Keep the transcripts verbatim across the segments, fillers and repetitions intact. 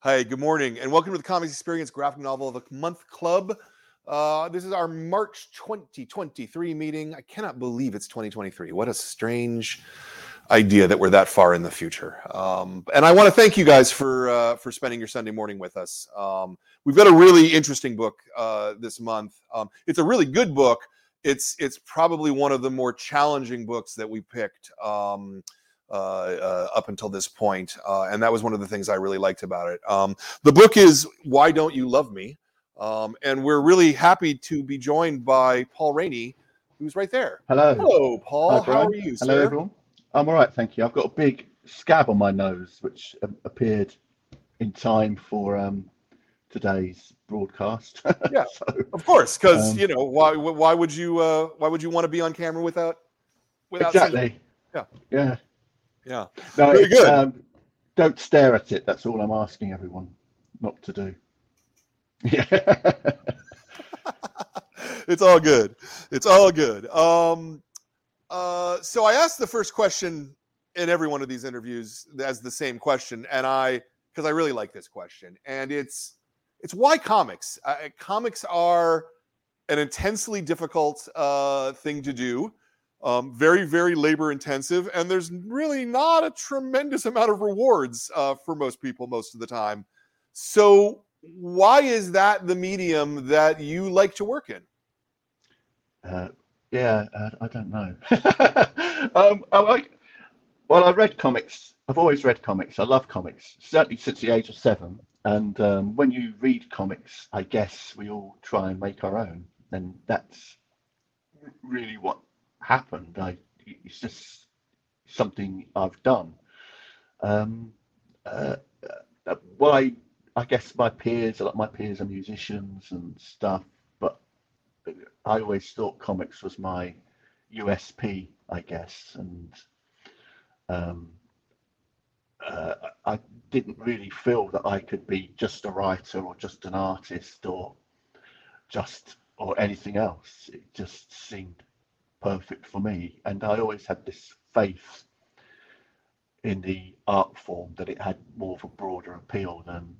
Hi, good morning, and welcome to the Comics Experience Graphic Novel of the Month Club. Uh, this is our March twenty twenty-three meeting. I cannot believe it's twenty twenty-three. What a strange idea that we're that far in the future. Um, and I want to thank you guys for uh, for spending your Sunday morning with us. Um, we've got a really interesting book uh, this month. Um, it's a really good book. It's it's probably one of the more challenging books that we picked Um, Uh, uh, up until this point. Uh, and that was one of the things I really liked about it. Um, the book is Why Don't You Love Me? Um, and we're really happy to be joined by Paul Rainey, who's right there. Hello. Hello, Paul. Hi, how are you, Hello, sir? everyone. I'm all right, thank you. I've got a big scab on my nose, which appeared in time for um, today's broadcast. Yeah, so, of course, because, um, you know, why why would you uh, why would you want to be on camera without... without exactly. Seeing... Yeah. Yeah. Yeah, no, very good. Um, don't stare at it. That's all I'm asking everyone not to do. Yeah, it's all good. It's all good. Um, uh, so I asked the first question in every one of these interviews as the same question, and I because I really like this question, and it's it's why comics. Uh, comics are an intensely difficult uh, thing to do. Um, very, very labor intensive, and there's really not a tremendous amount of rewards uh, for most people most of the time. So why is that the medium that you like to work in? Uh, yeah, uh, I don't know. um, I like, well, I read comics. I've always read comics. I love comics, certainly since the age of seven. And um, when you read comics, I guess we all try and make our own. And that's really what happened. I it's just something I've done. Um, uh, uh, well, I, I guess my peers, a lot of my peers are musicians and stuff, but I always thought comics was my U S P, I guess, and um, uh, I didn't really feel that I could be just a writer or just an artist or just or anything else. It just seemed perfect for me, and I always had this faith in the art form that it had more of a broader appeal than,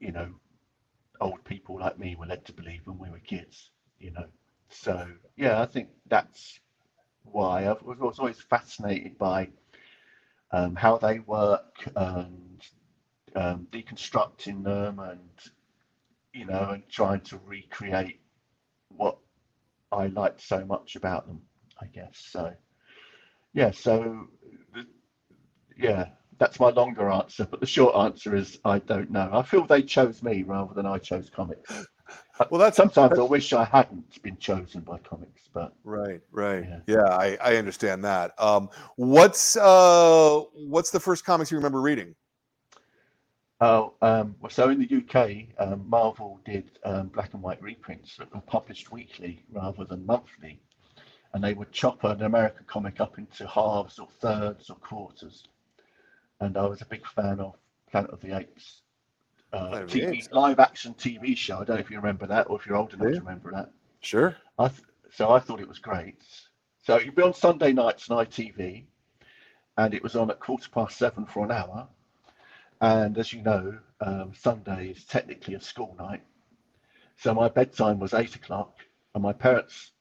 you know, old people like me were led to believe when we were kids, you know. So yeah, I think that's why I was always fascinated by um, how they work and um, deconstructing them, and you know, and trying to recreate what I liked so much about them, I guess. So, yeah, so, yeah, that's my longer answer. But the short answer is I don't know. I feel they chose me rather than I chose comics. Well, that's sometimes that's... I wish I hadn't been chosen by comics. But right, right, yeah, yeah I, I understand that. Um, what's uh, what's the first comics you remember reading? Oh, um, well, so in the U K, um, Marvel did um, black and white reprints that were published weekly rather than monthly, and they would chop an American comic up into halves or thirds or quarters. And I was a big fan of Planet of the Apes, uh, T V, live action T V show. I don't know if you remember that, or if you're old enough yeah. to remember that. Sure. I th- so I thought it was great. So it'd be on Sunday nights on I T V, and it was on at quarter past seven for an hour. And as you know, um, Sunday is technically a school night. So my bedtime was eight o'clock, and my parents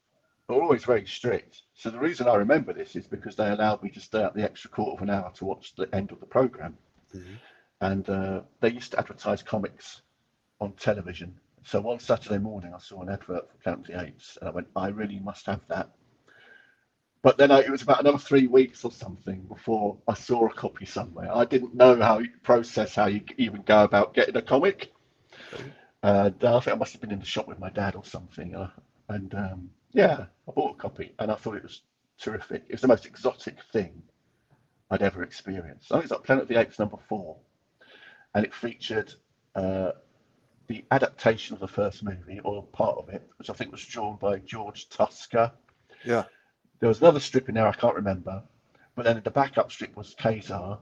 were always very strict. So the reason I remember this is because they allowed me to stay out the extra quarter of an hour to watch the end of the program. Mm-hmm. And uh, they used to advertise comics on television. So one Saturday morning, I saw an advert for Planet of the Apes, and I went, I really must have that. But then I, it was about another three weeks or something before I saw a copy somewhere. I didn't know how you process, how you even go about getting a comic. Uh, I think I must have been in the shop with my dad or something. Uh, and um, yeah, I bought a copy, and I thought it was terrific. It was the most exotic thing I'd ever experienced. I think it's like Planet of the Apes number four. And it featured uh, the adaptation of the first movie, or part of it, which I think was drawn by George Tuska. Yeah. There was another strip in there, I can't remember, but then the backup strip was Ka-Zar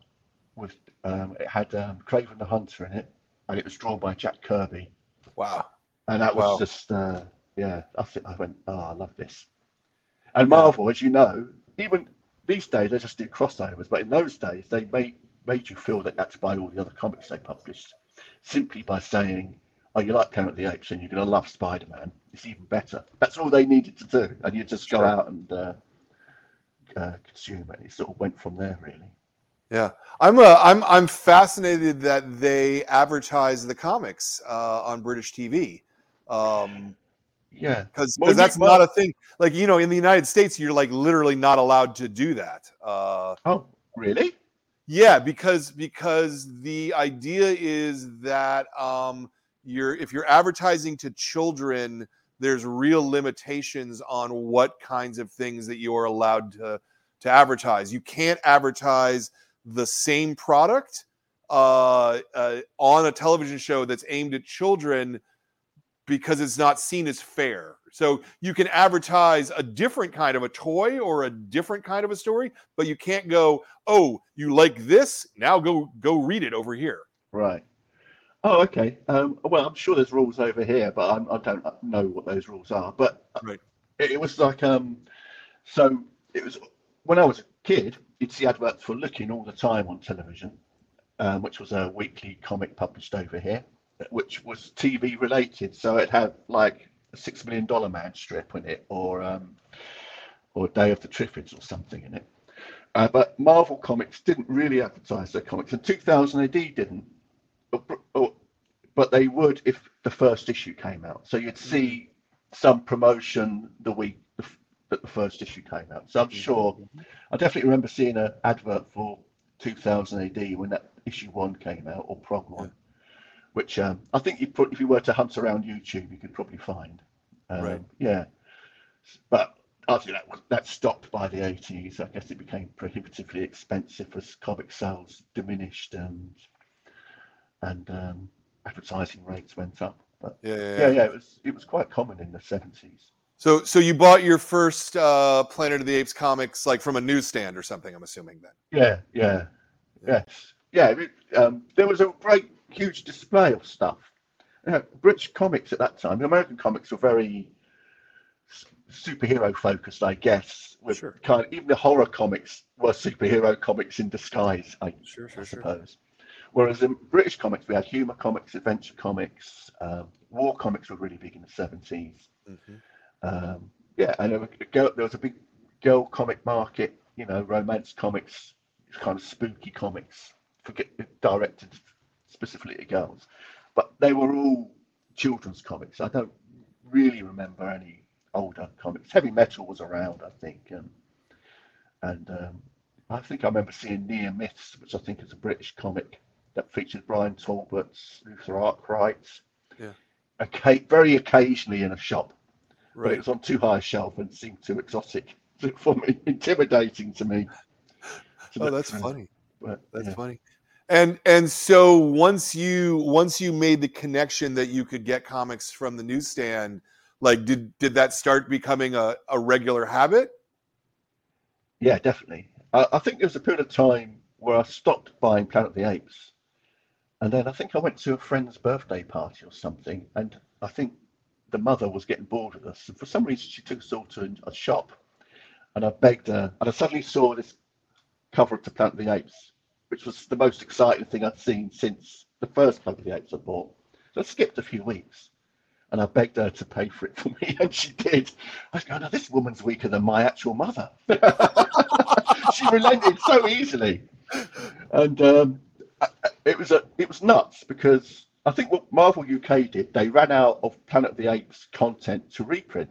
with um, it had um, Craven the Hunter in it, and it was drawn by Jack Kirby. Wow! And that was wow. just uh, yeah. I think I went, oh, I love this. And Marvel, yeah. as you know, even these days they just do crossovers, but in those days they made made you feel that that's by all the other comics they published, simply by saying, oh, you like Planet of the Apes and you're going to love Spider-Man. It's even better. That's all they needed to do. And you just go out and uh, uh, consume it. It sort of went from there, really. Yeah, I'm uh, I'm I'm fascinated that they advertise the comics uh, on British T V. Um, yeah, because that's well, not a thing. Like, you know, in the United States, you're like literally not allowed to do that. Uh, oh, really? Yeah, because because the idea is that um, you're if you're advertising to children, there's real limitations on what kinds of things that you are allowed to to advertise. You can't advertise the same product uh, uh, on a television show that's aimed at children, because it's not seen as fair. So you can advertise a different kind of a toy or a different kind of a story, but you can't go, oh, you like this? Now go go read it over here. Right. Oh, okay. Um, well, I'm sure there's rules over here, but I'm, I don't know what those rules are. But right. it, it was like, um, so it was, when I was a kid, you'd see adverts for Looking all the time on television, um, which was a weekly comic published over here, which was T V related. So it had like a six million dollar man strip in it, or um, or Day of the Triffids or something in it. Uh, but Marvel Comics didn't really advertise their comics, and two thousand A D didn't. Or, or, but they would if the first issue came out. So you'd see some promotion the week that the first issue came out. So I'm sure, I definitely remember seeing an advert for two thousand A D when that issue one came out, or prog one, which um, I think you put, if you were to hunt around YouTube, you could probably find. Um, right. Yeah. But after that, that stopped by the eighties. I guess it became prohibitively expensive as comic sales diminished and and um, advertising rates went up. But yeah, yeah, yeah. yeah, yeah it was it was quite common in the seventies. So, so you bought your first uh, Planet of the Apes comics like from a newsstand or something, I'm assuming then. Yeah, yeah, yes, yeah. It, um, there was a great, huge display of stuff. You know, British comics at that time, the American comics were very superhero focused, I guess. With sure. kind of, even the horror comics were superhero comics in disguise, I, sure, sure, I suppose. Sure. Whereas in British comics, we had humor comics, adventure comics, um, war comics were really big in the seventies. Mm-hmm. Um, yeah, and there was, a girl, there was a big girl comic market, you know, romance comics, kind of spooky comics, forget, directed specifically to girls. But they were all children's comics. I don't really remember any older comics. Heavy metal was around, I think. Um, and um, I think I remember seeing Near Myths, which I think is a British comic that featured Brian Talbot's, Luther Arkwright's, yeah. okay, very occasionally in a shop. Right. But it was on too high a shelf and seemed too exotic for me, intimidating to me. So oh, that's, that's funny. But, that's yeah. funny. And and so once you once you made the connection that you could get comics from the newsstand, like did did that start becoming a, a regular habit? Yeah, definitely. I, I think there was a period of time where I stopped buying Planet of the Apes, and then I think I went to a friend's birthday party or something, and I think the mother was getting bored with us, and for some reason she took us all to a shop, and I begged her, and I suddenly saw this cover of the Planet of the Apes, which was the most exciting thing I'd seen since the first Planet of the Apes I bought. So I skipped a few weeks, and I begged her to pay for it for me, and she did. I was going, oh, no, this woman's weaker than my actual mother. She relented so easily, and um, it was a, it was nuts because I think what Marvel U K did, they ran out of Planet of the Apes content to reprint.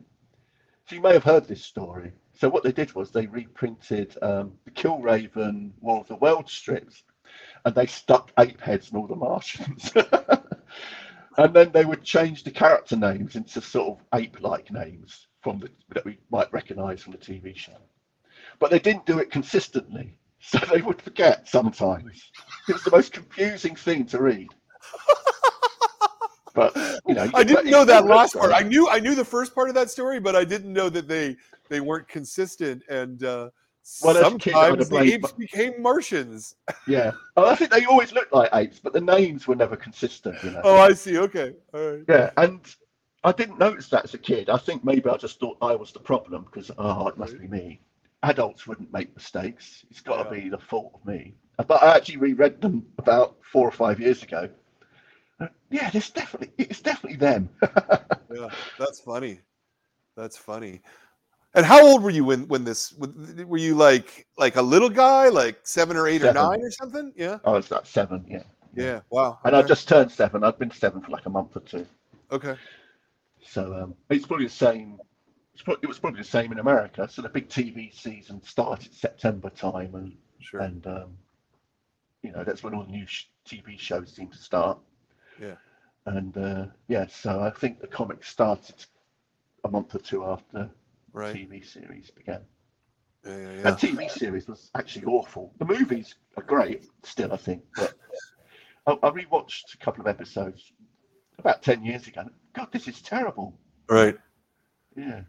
So you may have heard this story. So what they did was they reprinted um, the Killraven, War of the Worlds strips, and they stuck ape heads in all the Martians. And then they would change the character names into sort of ape-like names from the, that we might recognise from the T V show. But they didn't do it consistently, so they would forget sometimes. It was the most confusing thing to read. But, you know, you I didn't know that last part. I knew I knew the first part of that story, but I didn't know that they they weren't consistent. And uh, well, sometimes the played, apes but... became Martians. Yeah, oh, I think they always looked like apes, but the names were never consistent. You know? Oh, I see. Okay, all right. Yeah, and I didn't notice that as a kid. I think maybe I just thought I was the problem because oh, it must be me. adults wouldn't make mistakes. It's got to yeah. be the fault of me. But I actually reread them about four or five years ago. Yeah, it's definitely it's definitely them. Yeah, that's funny. That's funny. And how old were you when when this? Were you like like a little guy, like seven or eight seven. or nine or something? Yeah. Oh, it's like seven. Yeah. Yeah. yeah. Wow. And right. I just turned seven. I've been seven for like a month or two. Okay. So um, it's probably the same. It's pro- it was probably the same in America. So the big T V season started September time, and sure. and um, you know, that's when all the new sh- T V shows seem to start. Yeah. And uh, yeah, so I think the comics started a month or two after. Right. T V series began. Yeah, yeah, yeah. The T V series was actually awful. The movies are great still, I think. But I, I rewatched a couple of episodes about ten years ago. God, this is terrible. Right. Yeah.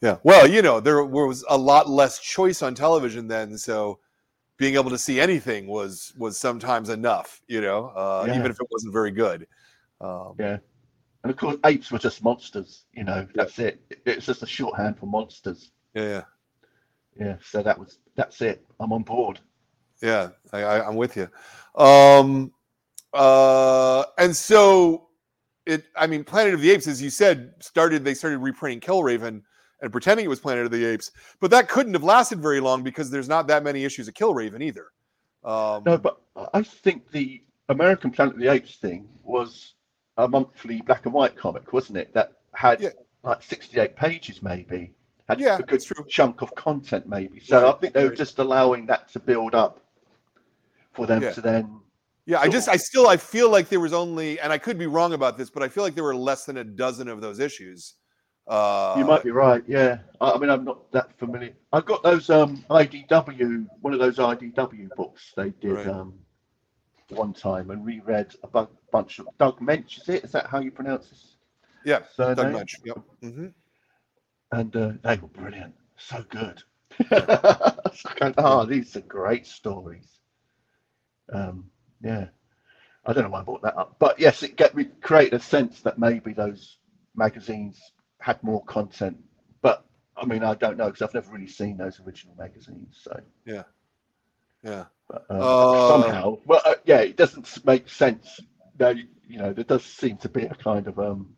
Yeah. Well, you know, there was a lot less choice on television then, so being able to see anything was was sometimes enough. You know, uh, yeah. even if it wasn't very good. Um, yeah. And of course, apes were just monsters, you know, that's yeah. it. It's just a shorthand for monsters. Yeah, yeah. Yeah, so that was, that's it. I'm on board. Yeah, I, I, I'm with you. Um, uh, and so, it. I mean, Planet of the Apes, as you said, started, they started reprinting Killraven and pretending it was Planet of the Apes, but that couldn't have lasted very long because there's not that many issues of Killraven either. Um, no, but I think the American Planet of the Apes thing was a monthly black and white comic, wasn't it? That had yeah. like sixty-eight pages, maybe. Had yeah, a good chunk of content, maybe. So yeah, I think they were just allowing that to build up for them yeah. to then. Yeah, I just, I still, I feel like there was only, and I could be wrong about this, but I feel like there were less than a dozen of those issues. Uh, you might be right. Yeah, I, I mean, I'm not that familiar. I've got those um I D W, one of those I D W books they did. Right. um one time and reread a bu- bunch of Doug Mench, is it? Is that how you pronounce this? Yeah, surname? Doug Mench. Yep. Mm-hmm. And uh, they were brilliant, so good. like, oh, these are great stories. Um, yeah, I don't know why I brought that up, but yes, it get, it created a sense that maybe those magazines had more content. But I mean, I don't know because I've never really seen those original magazines. So yeah, yeah. But, um, uh, somehow, well, uh, yeah, it doesn't make sense. Now, you, you know, there does seem to be a kind of um,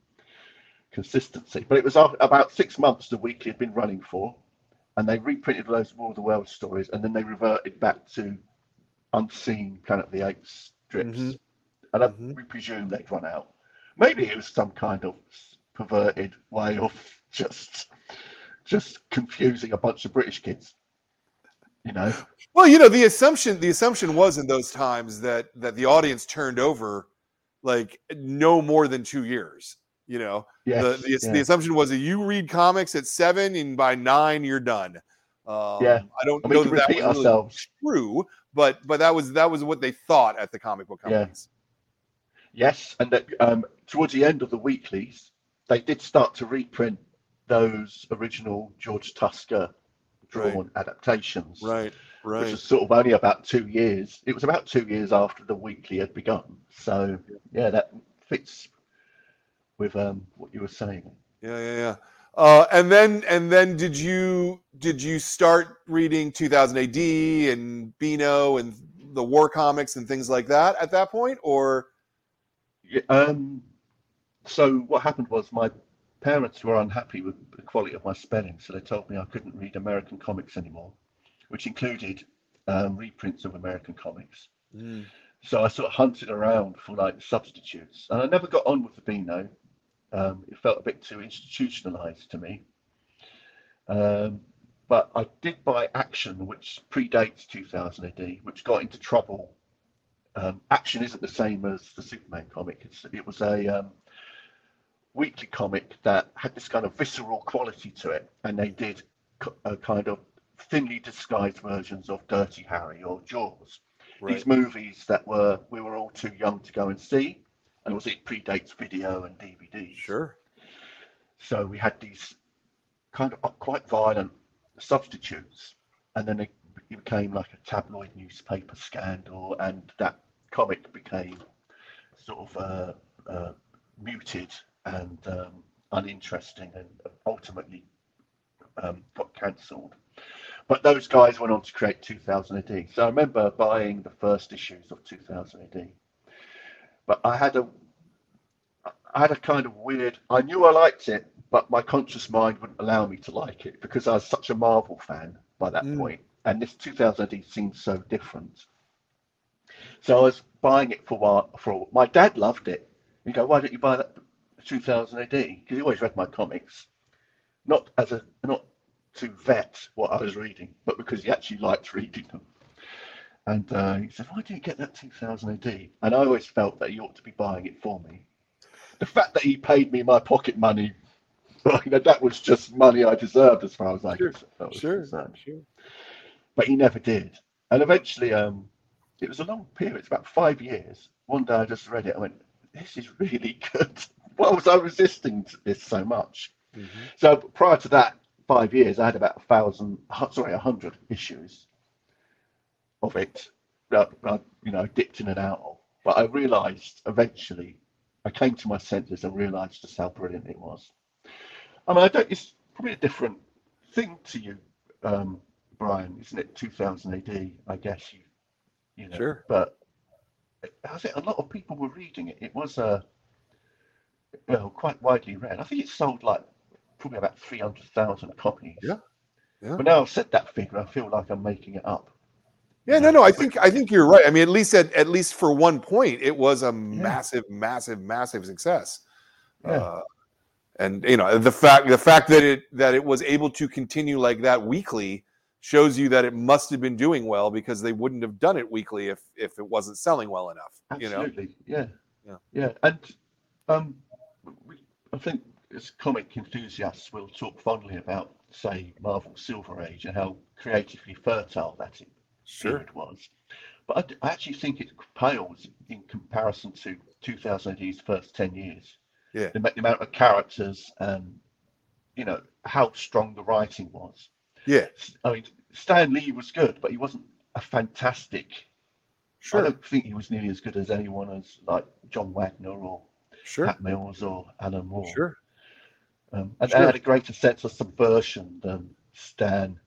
consistency. But it was about six months the weekly had been running for, and they reprinted those War of the Worlds stories, and then they reverted back to unseen Planet of the Apes strips. Mm-hmm. And I, mm-hmm. we presume they'd run out. Maybe it was some kind of perverted way of just just confusing a bunch of British kids. You know, well, you know, the assumption the assumption was in those times that that the audience turned over like no more than two years. You know, yes, the the, yeah. the assumption was that you read comics at seven and by nine you're done. Um, yeah, I don't I mean, know that that was really true, but but that was that was what they thought at the comic book companies. Yeah. Yes, and that, um, towards the end of the weeklies, they did start to reprint those original George Tuska drawn right. adaptations, right, right, which was sort of only about two years. It was about two years after the weekly had begun. So yeah, that fits with um, what you were saying. Yeah, yeah, yeah. Uh, and then, and then, did you did you start reading two thousand A D and Beano and the war comics and things like that at that point, or? Yeah, um. So what happened was my parents were unhappy with the quality of my spelling, so they told me I couldn't read American comics anymore, which included um, reprints of American comics. Mm. So I sort of hunted around for like substitutes, and I never got on with the Beano. Um, it felt a bit too institutionalized to me. Um, but I did buy Action, which predates two thousand A D, which got into trouble. Um, Action isn't the same as the Superman comic. It's, it was a... Um, weekly comic that had this kind of visceral quality to it, and they did a kind of thinly disguised versions of Dirty Harry or Jaws. Right. These movies that were we were all too young to go and see, and also it predates video and D V D. Sure. So we had these kind of quite violent substitutes, and then it became like a tabloid newspaper scandal, and that comic became sort of uh, uh, muted and um, uninteresting, and ultimately um, got cancelled. But those guys went on to create two thousand A D. So I remember buying the first issues of two thousand A D. But I had a, I had a kind of weird, I knew I liked it, but my conscious mind wouldn't allow me to like it because I was such a Marvel fan by that mm. point. And this two thousand A D seemed so different. So I was buying it for a while. For a while. My dad loved it. He'd go, why don't you buy that two thousand A D? Because he always read my comics. Not as a not to vet what I was reading, but because he actually liked reading them. And uh, he said, why do you get that two thousand A D? And I always felt that he ought to be buying it for me. The fact that he paid me my pocket money, you know, that was just money I deserved as far as I sure, was sure, concerned. Sure. But he never did. And eventually, um, it was a long period, it's about five years. One day I just read it, I went, this is really good. Why was I resisting this so much? Mm-hmm. So prior to that five years, I had about a thousand, sorry, a hundred issues of it that I, you know, dipped in and out of. But I realised eventually, I came to my senses and realised just how brilliant it was. I mean, I don't. It's probably a different thing to you, um, Brian, isn't it? two thousand A D, I guess you, you know. Sure. But I think a lot of people were reading it. It was a well, quite widely read. I think it sold like. Probably about three hundred thousand copies. Yeah. yeah. But now I've said that figure, I feel like I'm making it up. Yeah, no, no, I think I think you're right. I mean, at least at, at least for one point, it was a yeah. massive, massive, massive success. Yeah. Uh, and you know, the fact the fact that it that it was able to continue like that weekly shows you that it must have been doing well, because they wouldn't have done it weekly if if it wasn't selling well enough. Absolutely. You know? Yeah. Yeah. Yeah. And um we, I think as comic enthusiasts will talk fondly about, say, Marvel Silver Age and how creatively fertile that it sure. was. But I, I actually think it pales in comparison to two thousand A D's first ten years. Yeah. The, the amount of characters and, you know, how strong the writing was. Yeah. I mean, Stan Lee was good, but he wasn't a fantastic. Sure. I don't think he was nearly as good as anyone as, like, John Wagner or sure. Pat Mills or Alan Moore. Sure. Um, and sure. I had a greater sense of subversion than Stan.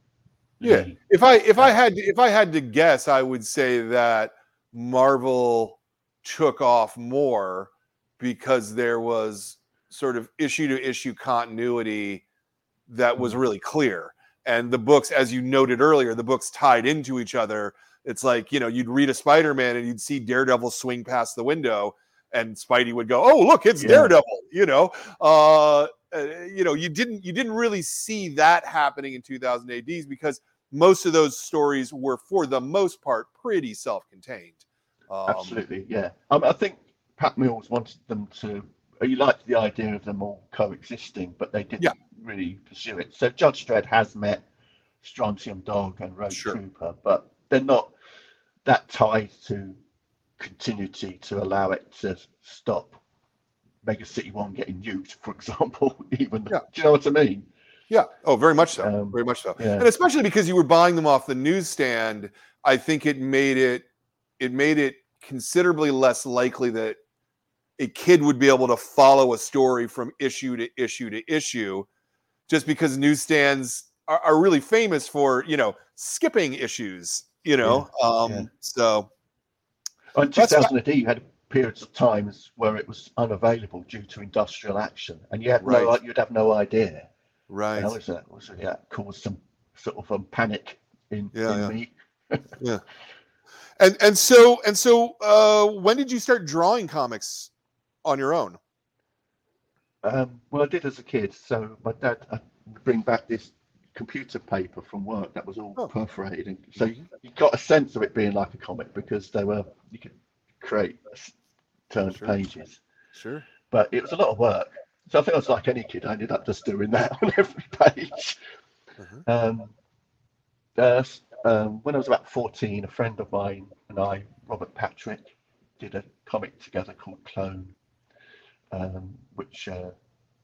Yeah, Lee. if I if I had to, if I had to guess, I would say that Marvel took off more because there was sort of issue to issue continuity that was really clear, and the books, as you noted earlier, the books tied into each other. It's like, you know, you'd read a Spider-Man and you'd see Daredevil swing past the window, and Spidey would go, "Oh, look, it's yeah. Daredevil," you know. Uh, Uh, you know, you didn't you didn't really see that happening in two thousand A D's because most of those stories were, for the most part, pretty self-contained. Um, Absolutely, yeah. Um, I think Pat Mills wanted them to. He liked the idea of them all coexisting, but they didn't yeah. really pursue it. So Judge Dredd has met Strontium Dog and Road sure. Trooper, but they're not that tied to continuity to allow it to stop. Mega City One getting nuked, for example, even yeah. do you know what I mean? Yeah. Oh, very much so. Um, very much so. Yeah. And especially because you were buying them off the newsstand, I think it made it it made it considerably less likely that a kid would be able to follow a story from issue to issue to issue, just because newsstands are, are really famous for, you know, skipping issues, you know. Yeah. Um yeah. so oh, in two thousand A D you had periods of times where it was unavailable due to industrial action, and you had right. no, you'd have no idea. Right. And I was, uh, was uh, yeah, caused some sort of um, panic in, yeah, in yeah. me. yeah. And and so and so, uh, when did you start drawing comics on your own? Um, well, I did as a kid. So my dad I'd bring back this computer paper from work that was all oh. perforated, and so you, you got a sense of it being like a comic because they were you could. create turned sure. pages sure but it was a lot of work, so I think I was like any kid. I ended up just doing that on every page. Mm-hmm. um, uh, um when I was about fourteen, a friend of mine and I, Robert Patrick, did a comic together called Clone, um which uh,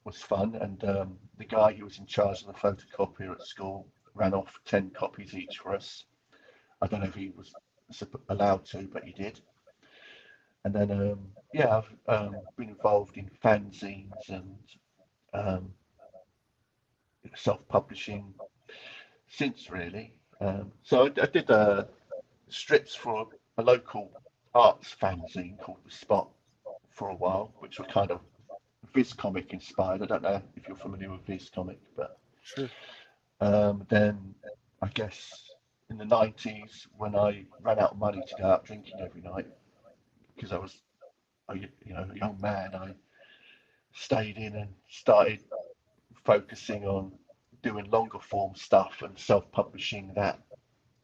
was fun, and um the guy who was in charge of the photocopier at school ran off ten copies each for us. I don't know if he was allowed to, but he did. And then, um, yeah, I've um, been involved in fanzines and um, self-publishing since, really. Um, so I, I did uh, strips for a local arts fanzine called The Spot for a while, which were kind of Viz Comic inspired. I don't know if you're familiar with Viz Comic, but sure. um, then I guess in the nineties, when I ran out of money to go out drinking every night, because I was a, you know, a young man, I stayed in and started focusing on doing longer form stuff and self-publishing that.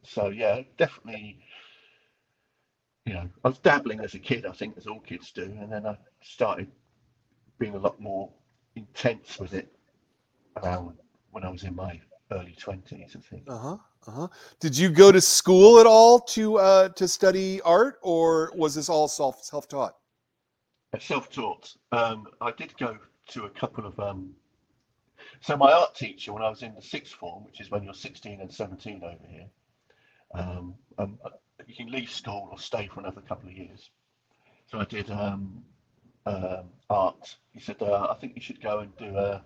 So yeah, definitely, you know, I was dabbling as a kid, I think, as all kids do, and then I started being a lot more intense with it around when I was in my early twenties, I think. Uh-huh, uh-huh. Did you go to school at all to uh, to study art, or was this all self, self-taught? Self-taught. Um, I did go to a couple of... Um, so my art teacher, when I was in the sixth form, which is when you're sixteen and seventeen over here, um, um, you can leave school or stay for another couple of years. So I did... Um, Um, art. He said, uh, I think you should go and do a,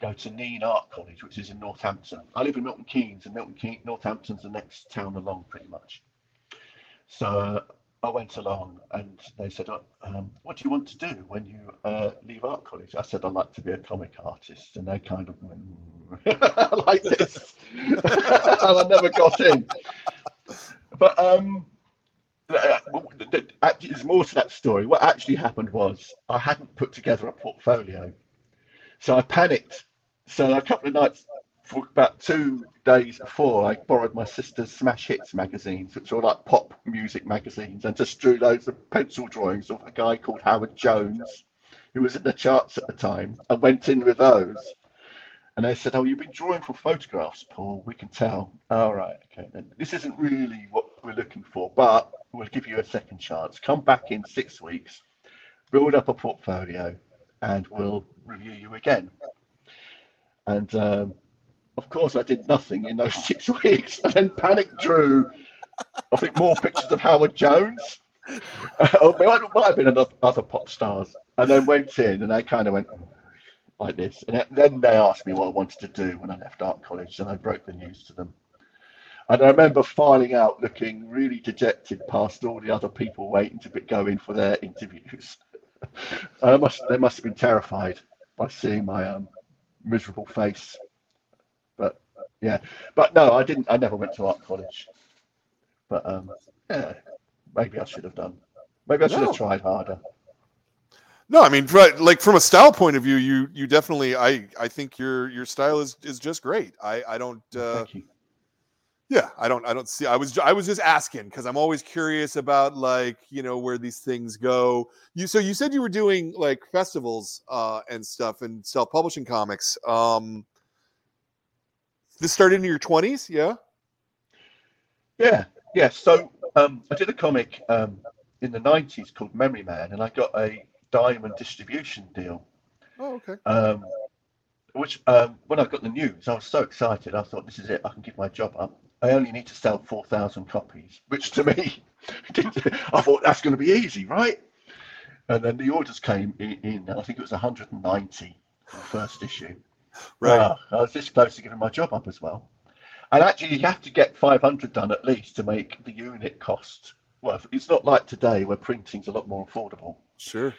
go to Neen Art College, which is in Northampton. I live in Milton Keynes, and Milton Keynes, Northampton's the next town along, pretty much. So uh, I went along, and they said, oh, um, what do you want to do when you uh, leave art college? I said, I'd like to be a comic artist, and they kind of went like this, and I never got in. But um, actually, there's more to that story. What actually happened was I hadn't put together a portfolio, so I panicked. So a couple of nights, for about two days before, I borrowed my sister's Smash Hits magazines, which were like pop music magazines, and just drew loads of pencil drawings of a guy called Howard Jones, who was in the charts at the time, and went in with those. And they said, oh, you've been drawing from photographs, Paul. We can tell. All right, okay. Then. This isn't really what we're looking for, but we'll give you a second chance. Come back in six weeks, build up a portfolio, and we'll review you again. And um, of course, I did nothing in those six weeks. I then panic drew, I think, more pictures of Howard Jones. Oh, it might have been other pop stars. And then went in, and they kind of went like this. And then they asked me what I wanted to do when I left art college, and I broke the news to them. And I remember filing out looking really dejected past all the other people waiting to go in for their interviews. I must, they must have been terrified by seeing my um, miserable face. But yeah, but no, I didn't. I never went to art college. But um, yeah, maybe I should have done. Maybe I should no. have tried harder. No, I mean, like from a style point of view, you you definitely. I, I think your your style is, is just great. I I don't. Uh, Thank you. Yeah, I don't. I don't see. I was. I was just asking because I'm always curious about, like, you know, where these things go. You. So you said you were doing like festivals uh, and stuff and self-publishing comics. Um, this started in your twenties, yeah. Yeah. Yeah. So um, I did a comic um, in the nineties called Memory Man, and I got a Diamond distribution deal. Oh, okay. Um, which um, when I got the news, I was so excited. I thought, this is it. I can give my job up. I only need to sell four thousand copies, which to me, didn't, I thought that's going to be easy, right? And then the orders came in, in I think it was one hundred ninety for the first issue. Right. Wow, I was this close to giving my job up as well. And actually, you have to get five hundred done at least to make the unit cost. Well, it's not like today where printing's a lot more affordable. Sure.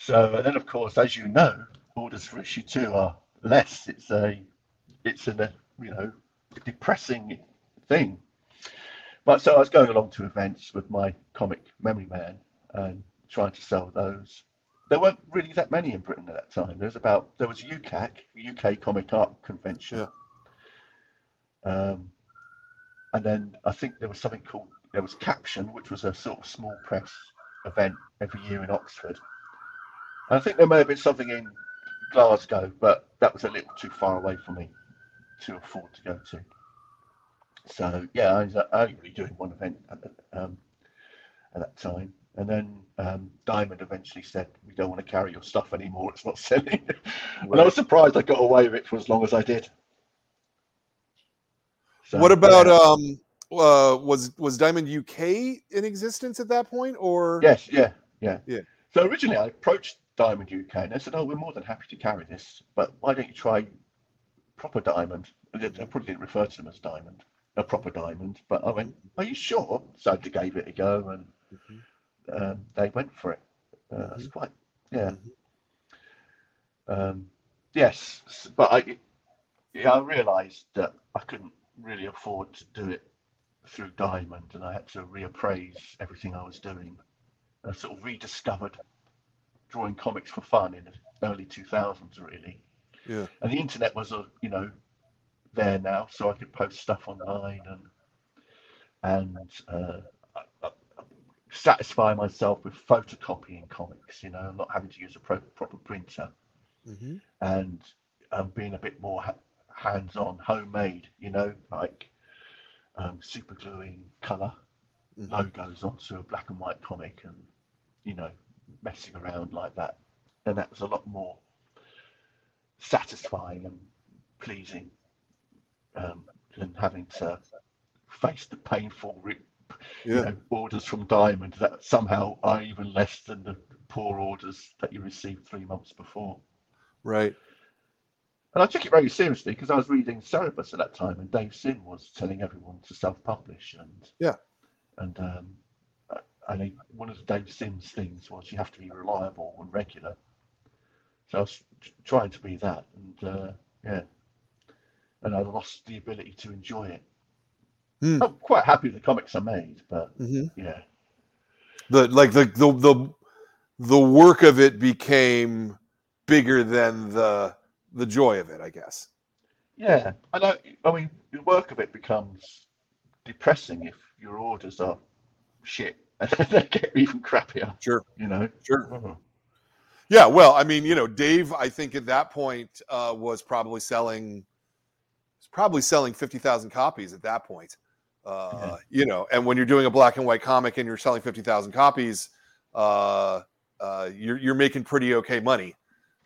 So, and then, of course, as you know, orders for issue two are less. It's a, it's a, you know, depressing thing. But so I was going along to events with my comic Memory Man and trying to sell those. There weren't really that many in Britain at that time. There was about, there was U C A C, U K Comic Art Convention. Yeah. Um, and then I think there was something called, there was Caption, which was a sort of small press event every year in Oxford. I think there may have been something in Glasgow, but that was a little too far away for me to afford to go to. So yeah, I was only doing one event at, the, um, at that time. And then um, Diamond eventually said, we don't want to carry your stuff anymore. It's not selling. Right. And I was surprised I got away with it for as long as I did. So, what about, yeah. um, uh, was, was Diamond U K in existence at that point, or? Yes. Yeah. Yeah. Yeah. So originally I approached Diamond U K, and they said, oh, we're more than happy to carry this, but why don't you try proper Diamond? I probably didn't refer to them as Diamond. a proper diamond. But I went, are you sure? So they gave it a go, and mm-hmm. um, they went for it. Uh, mm-hmm. That's quite, yeah. Mm-hmm. Um, yes, but I, yeah, I realised that I couldn't really afford to do it through diamond, and I had to reappraise everything I was doing. I sort of rediscovered drawing comics for fun in the early two thousands, really. Yeah. And the internet was, a, you know, there now, so I could post stuff online and and uh, I, I satisfy myself with photocopying comics, you know, not having to use a pro proper printer, mm-hmm. and um, being a bit more ha hands-on, homemade, you know, like um, super gluing colour mm-hmm. logos onto a black and white comic, and you know, messing around like that, and that was a lot more satisfying and pleasing. Um, and having to face the painful re yeah. you know, orders from Diamond that somehow are even less than the poor orders that you received three months before. Right. And I took it very seriously because I was reading Cerebus at that time, and Dave Sin was telling everyone to self-publish. And yeah. And um, I think one of Dave Sin's things was you have to be reliable and regular. So I was trying to be that, and uh, yeah. and I lost the ability to enjoy it. Mm. I'm quite happy with the comics I made, but mm-hmm. yeah, the like the, the the the work of it became bigger than the the joy of it, I guess. Yeah, I know. I mean, the work of it becomes depressing if your orders are shit, and they get even crappier. Sure, you know. Sure. Oh. Yeah. Well, I mean, you know, Dave, I think at that point uh, was probably selling. probably selling fifty thousand copies at that point, uh, yeah. you know, and when you're doing a black and white comic and you're selling fifty thousand copies, uh, uh, you're, you're making pretty okay money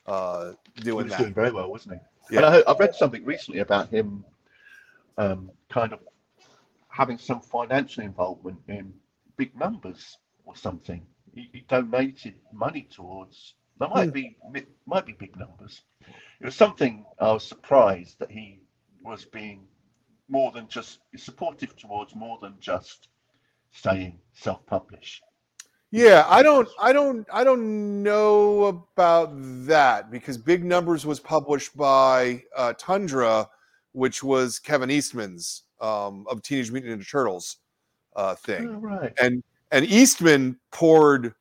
uh, doing that. He was doing very well, wasn't he? Yeah. And I, I've read something recently about him um, kind of having some financial involvement in Big Numbers or something. He, he donated money towards, that might mm. be, might be Big Numbers. It was something I was surprised that he was being more than just supportive towards, more than just saying self-publish. Yeah, I don't, I don't, I don't know about that, because Big Numbers was published by uh, Tundra, which was Kevin Eastman's um, of Teenage Mutant Ninja Turtles uh, thing, oh, right. and and Eastman poured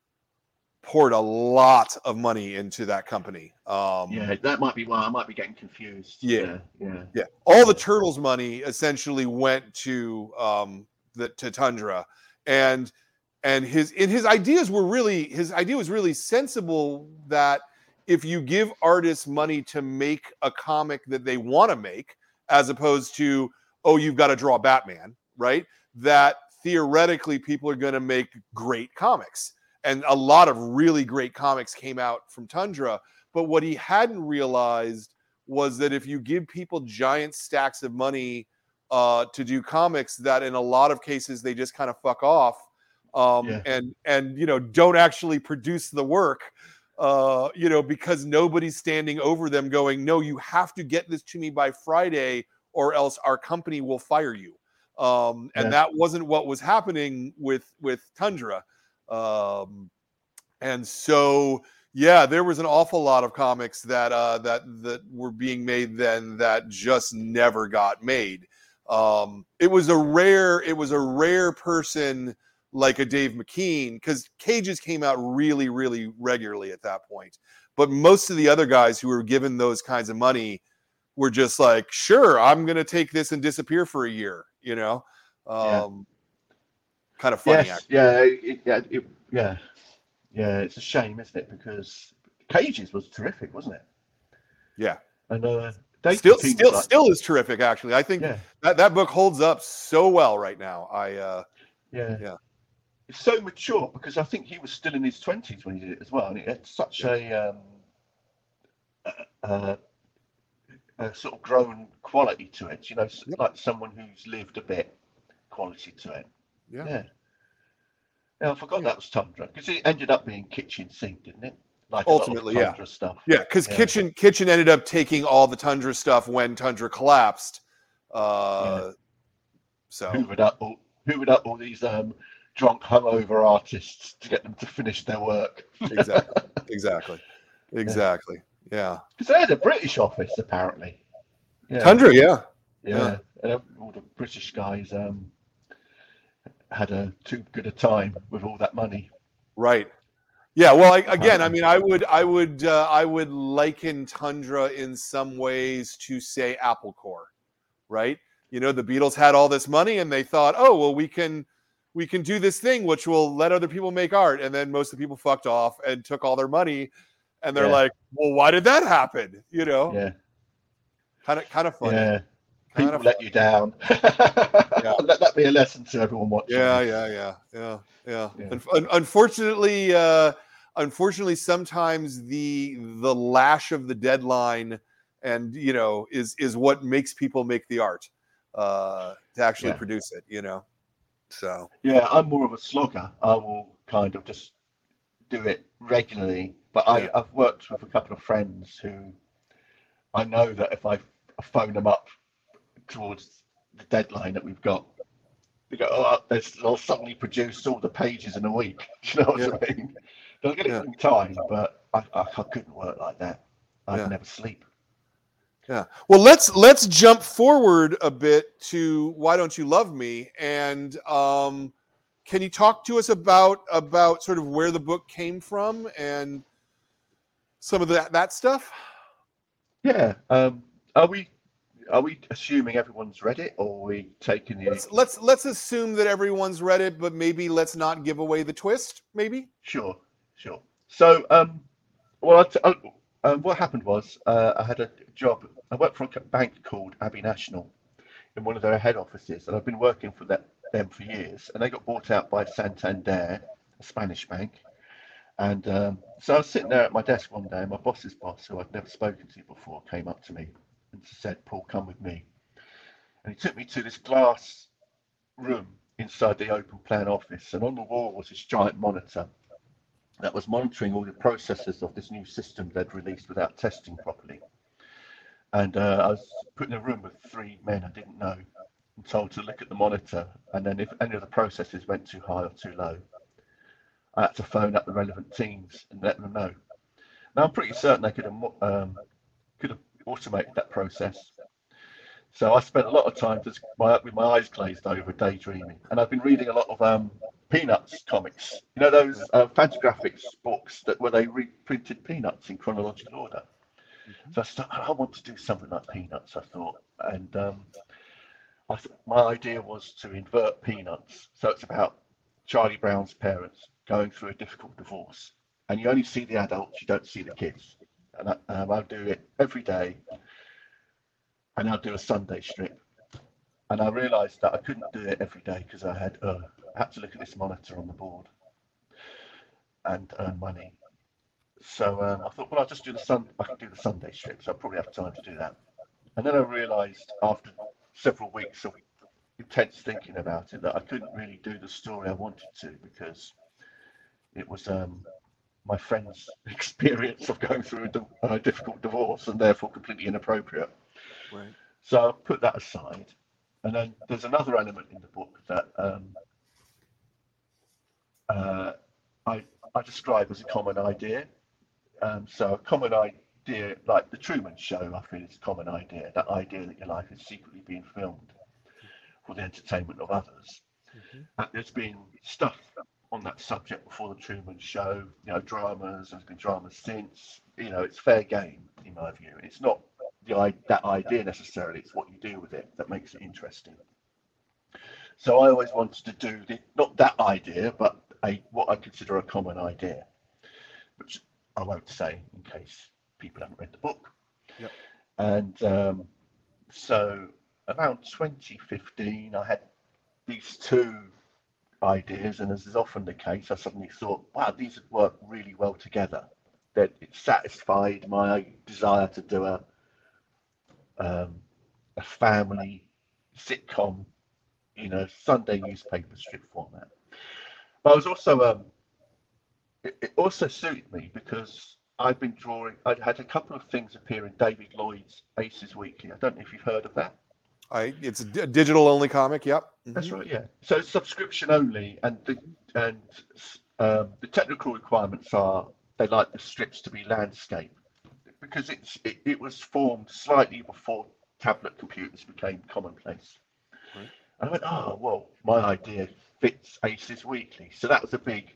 poured a lot of money into that company. Um, yeah, that might be why I might be getting confused. Yeah, yeah, yeah. All the Turtles money essentially went to um, the to Tundra, and and his and his ideas were really his idea was really sensible, that if you give artists money to make a comic that they want to make, as opposed to, oh, you've got to draw Batman, right? That theoretically people are going to make great comics. And a lot of really great comics came out from Tundra. But what he hadn't realized was that if you give people giant stacks of money uh, to do comics, that in a lot of cases they just kind of fuck off um, yeah. and and you know don't actually produce the work, uh, you know, because nobody's standing over them going, no, you have to get this to me by Friday, or else our company will fire you. Um, and yeah. that wasn't what was happening with with Tundra. Um, and so, yeah, there was an awful lot of comics that, uh, that, that were being made then that just never got made. Um, it was a rare, it was a rare person like a Dave McKean, 'cause Cages came out really, really regularly at that point. But most of the other guys who were given those kinds of money were just like, sure, I'm going to take this and disappear for a year, you know? Um, yeah. Kind of funny. Yes, yeah, it, yeah, it, yeah, yeah. It's a shame, isn't it? Because Cages was terrific, wasn't it? Yeah, and uh, still, still, like, still is terrific. Actually, I think yeah. that that book holds up so well right now. I, uh, yeah, yeah, it's so mature, because I think he was still in his twenties when he did it as well, and it had such yeah. a, um, a, a, a sort of grown quality to it. You know, yep. like someone who's lived a bit, quality to it. Yeah. yeah. Now I forgot yeah. that was Tundra, because it ended up being Kitchen Sink, didn't it? Like ultimately, yeah. Stuff. Yeah, because yeah. Kitchen Kitchen ended up taking all the Tundra stuff when Tundra collapsed. Uh, yeah. So who would up all, who would up all these um, drunk, hungover artists to get them to finish their work? Exactly, exactly, exactly. Yeah, because yeah. they had a British office apparently. Yeah. Tundra, yeah. yeah, yeah. And all the British guys um, had a too good a time with all that money. Right. Yeah, well, I, again, I mean, I would, I would, uh, I would liken Tundra in some ways to, say, Apple Corps, right? You know, the Beatles had all this money, and they thought, oh, well, we can, we can do this thing, which will let other people make art, and then most of the people fucked off and took all their money, and they're yeah. like, well, why did that happen? You know, yeah, kind of, kind of funny. Yeah. Kind people of let funny. you down. yeah. Let that be a lesson to everyone watching. Yeah, yeah, yeah, yeah. Yeah. yeah. Un- unfortunately, uh, unfortunately, sometimes the the lash of the deadline, and you know, is is what makes people make the art uh, to actually yeah. produce it. You know, so yeah, I'm more of a slogger. I will kind of just do it regularly. But I, yeah. I've worked with a couple of friends who I know that if I phone them up towards the deadline that we've got, they go, oh, they'll suddenly produce all the pages in a week. You know what yeah. I mean? They'll get it in yeah. time, but I, I, I couldn't work like that. I'd yeah. never sleep. Yeah. Well, let's let's jump forward a bit to Why Don't You Love Me? And um, can you talk to us about about sort of where the book came from and some of that that stuff? Yeah. Um, are we? Are we assuming everyone's read it, or are we taking the... Let's, let's let's assume that everyone's read it, but maybe let's not give away the twist, maybe? Sure, sure. So, um, well, I, I, um, what happened was uh, I had a job. I worked for a bank called Abbey National in one of their head offices, and I've been working for that, them for years. And they got bought out by Santander, a Spanish bank. And um, so I was sitting there at my desk one day, and my boss's boss, who I'd never spoken to before, came up to me and said, Paul, come with me. And he took me to this glass room inside the open plan office, and on the wall was this giant monitor that was monitoring all the processes of this new system they'd released without testing properly. And uh, I was put in a room with three men I didn't know and told to look at the monitor, and then if any of the processes went too high or too low, I had to phone up the relevant teams and let them know. Now, I'm pretty certain they could have um, could have automated that process. So I spent a lot of time just my, with my eyes glazed over, daydreaming. And I've been reading a lot of um, Peanuts comics. You know those uh, Fantagraphics books that where they reprinted Peanuts in chronological order. Mm-hmm. So I started, I want to do something like Peanuts, I thought. And um, I th- my idea was to invert Peanuts. So it's about Charlie Brown's parents going through a difficult divorce. And you only see the adults, you don't see the kids. And I, um, I'll do it every day, and I'll do a Sunday strip. And I realised that I couldn't do it every day because I had uh, I had to look at this monitor on the board and earn money. So um, I thought, well, I'll just do the sun. I can do the Sunday strip, so I'll probably have time to do that. And then I realised after several weeks of intense thinking about it that I couldn't really do the story I wanted to because it was. Um, my friend's experience of going through a, a difficult divorce and therefore completely inappropriate. Right. So I put that aside. And then there's another element in the book that um, uh, I, I describe as a common idea. Um, so a common idea, like the Truman Show, I feel is a common idea, that idea that your life is secretly being filmed for the entertainment of others. Mm-hmm. And there's been stuff on that subject before the Truman Show, you know, dramas, there's been dramas since, you know, it's fair game in my view. It's not the that idea necessarily, it's what you do with it that makes it interesting. So I always wanted to do, the, not that idea, but a what I consider a common idea, which I won't say in case people haven't read the book. Yep. And um, so around twenty fifteen, I had these two ideas, and as is often the case, I suddenly thought, wow, these would work really well together. That it satisfied my desire to do a um, a family sitcom, you know, Sunday newspaper strip format. But I was also um, it, it also suited me because I've been drawing. I had a couple of things appear in David Lloyd's Aces Weekly. I don't know if you've heard of that. I, it's a digital only comic. Yep, that's right. Yeah, so it's subscription only, and the and um, the technical requirements are they like the strips to be landscape, because it's it, it was formed slightly before tablet computers became commonplace. Right. And I went, oh well, my idea fits Aces Weekly, so that was a big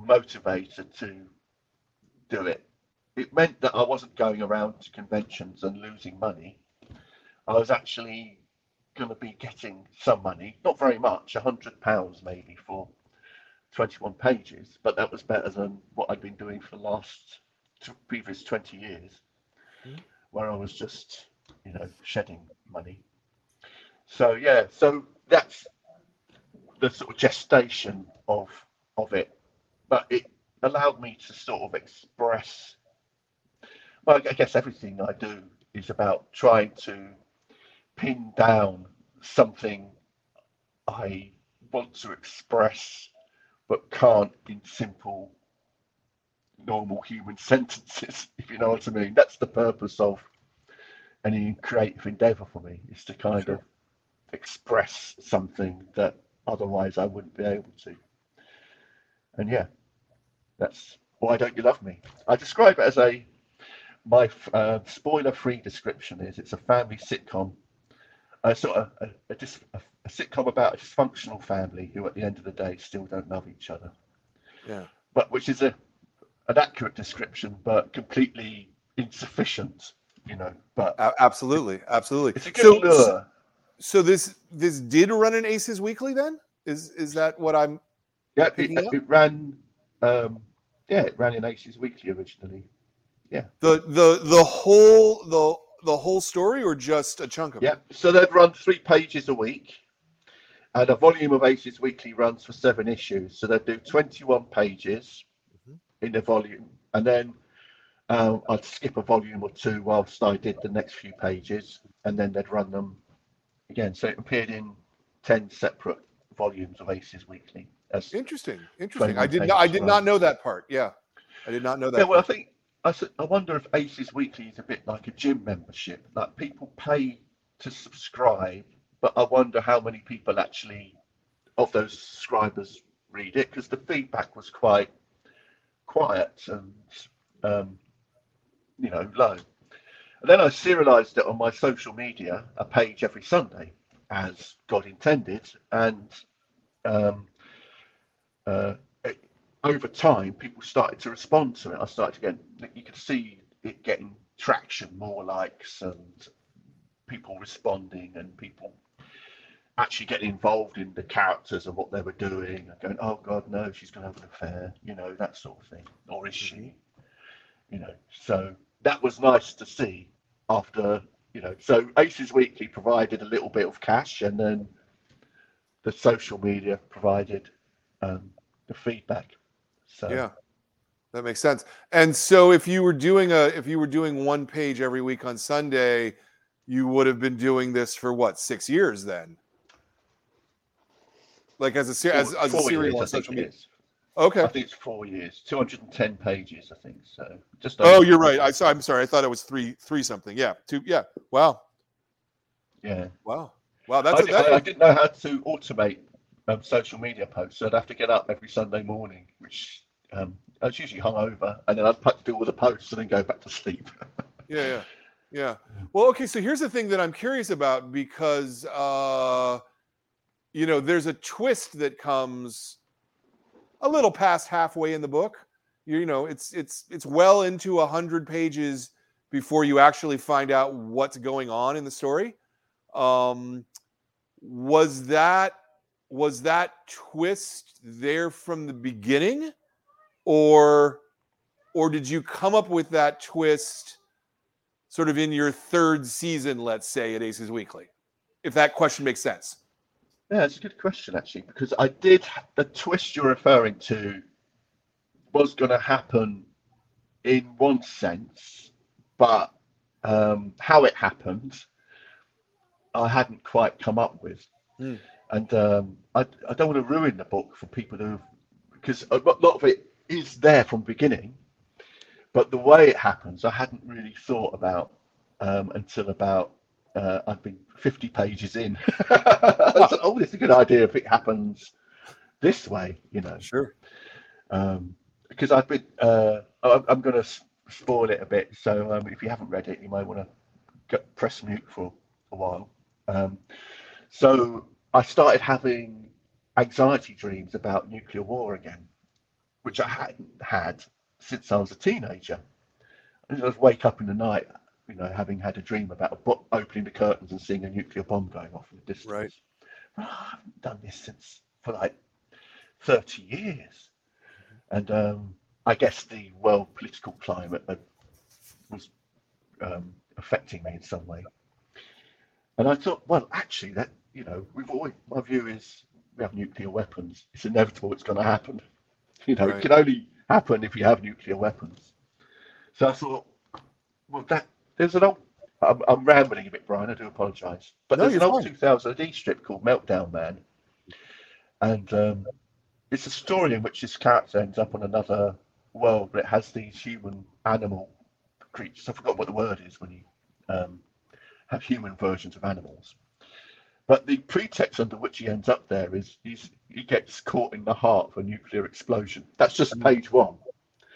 motivator to do it. It meant that I wasn't going around to conventions and losing money. I was actually going to be getting some money, not very much, one hundred pounds maybe for twenty-one pages, but that was better than what I'd been doing for the last t- previous twenty years, mm-hmm. where I was just, you know, shedding money. So, yeah, so that's the sort of gestation of of it. But it allowed me to sort of express, well, I guess everything I do is about trying to pin down something I want to express but can't in simple normal human sentences, if you know what I mean. That's the purpose of any creative endeavor for me, is to kind sure. of express something that otherwise I wouldn't be able to. And yeah, that's Why Don't You Love Me. I describe it as a My uh, spoiler-free description is it's a family sitcom, a sort of a, a, dis, a, a sitcom about a dysfunctional family who, at the end of the day, still don't love each other. Yeah, but which is a an accurate description, but completely insufficient. You know, but uh, absolutely, absolutely. It's a good so, lure. So this this did run in Aces Weekly, then? Is is that what I'm? Yeah, it, it ran. Um, yeah, it ran in Aces Weekly originally. Yeah. The the the whole the the whole story, or just a chunk of yeah. it? Yeah. So they've run three pages a week, and a volume of Aces Weekly runs for seven issues. So they do twenty-one pages mm-hmm. in a volume, and then um, I'd skip a volume or two whilst I did the next few pages, and then they'd run them again. So it appeared in ten separate volumes of Aces Weekly. That's interesting. Interesting. I did not, I did run. not know that part. Yeah, I did not know that. Yeah. Well, part. I think. I wonder if Aces Weekly is a bit like a gym membership. Like, people pay to subscribe, but I wonder how many people actually, of those subscribers, read it, because the feedback was quite quiet and, um, you know, low. And then I serialized it on my social media, a page every Sunday, as God intended, and um, uh, it, over time, people started to respond to it. I started to get, you could see it getting traction, more likes and people responding and people actually getting involved in the characters and what they were doing and going, oh God, no, she's going to have an affair, you know, that sort of thing. Or is she? You know, so that was nice to see after, you know, so Aces Weekly provided a little bit of cash, and then the social media provided um, the feedback. So. Yeah, that makes sense. And so, if you were doing a, if you were doing one page every week on Sunday, you would have been doing this for what, six years then? Like as a series, as, as a series on social media. Okay, I think it's four years, two hundred and ten pages, I think. So just. Oh, you're right. I saw. I'm sorry. I thought it was three, three something. Yeah, two. Yeah. Wow. Yeah. Wow. Wow. That's. I, a, that I, I didn't know how to automate Um, social media posts, so I'd have to get up every Sunday morning, which um, I was usually hungover, and then I'd have to do all the posts and then go back to sleep. yeah, yeah, yeah. Well, okay. So here's the thing that I'm curious about, because uh, you know, there's a twist that comes a little past halfway in the book. You, you know, it's it's it's well into a hundred pages before you actually find out what's going on in the story. Um, was that Was that twist there from the beginning, or or did you come up with that twist sort of in your third season, let's say, at Aces Weekly? If that question makes sense. Yeah, it's a good question, actually, because I did, the twist you're referring to was going to happen in one sense, but um, how it happened, I hadn't quite come up with. Mm. And um, I, I don't want to ruin the book for people who, because a lot of it is there from the beginning, but the way it happens, I hadn't really thought about um, until about uh, I've been fifty pages in. Oh. So, oh, it's a good idea if it happens this way, you know. Sure. Um, because I've been, uh, I'm, I'm going to spoil it a bit. So um, if you haven't read it, you might want to press mute for a while. Um, so I started having anxiety dreams about nuclear war again, which I hadn't had since I was a teenager. I just wake up in the night, you know, having had a dream about a bo- opening the curtains and seeing a nuclear bomb going off in the distance. Right. Well, I haven't done this since for like thirty years. And um, I guess the world political climate was um, affecting me in some way. And I thought, well, actually, that, you know, we've always, my view is we have nuclear weapons. It's inevitable. It's going to happen. You know, right. It can only happen if you have nuclear weapons. So I thought, well, that there's an old, I'm, I'm rambling a bit, Brian, I do apologise. But no, there's an old fine. two thousand A D strip called Meltdown Man. And um, it's a story in which this character ends up on another world, but it has these human animal creatures. I forgot what the word is when you um, have human versions of animals. But the pretext under which he ends up there is he's, he gets caught in the heart of a nuclear explosion. That's just page one.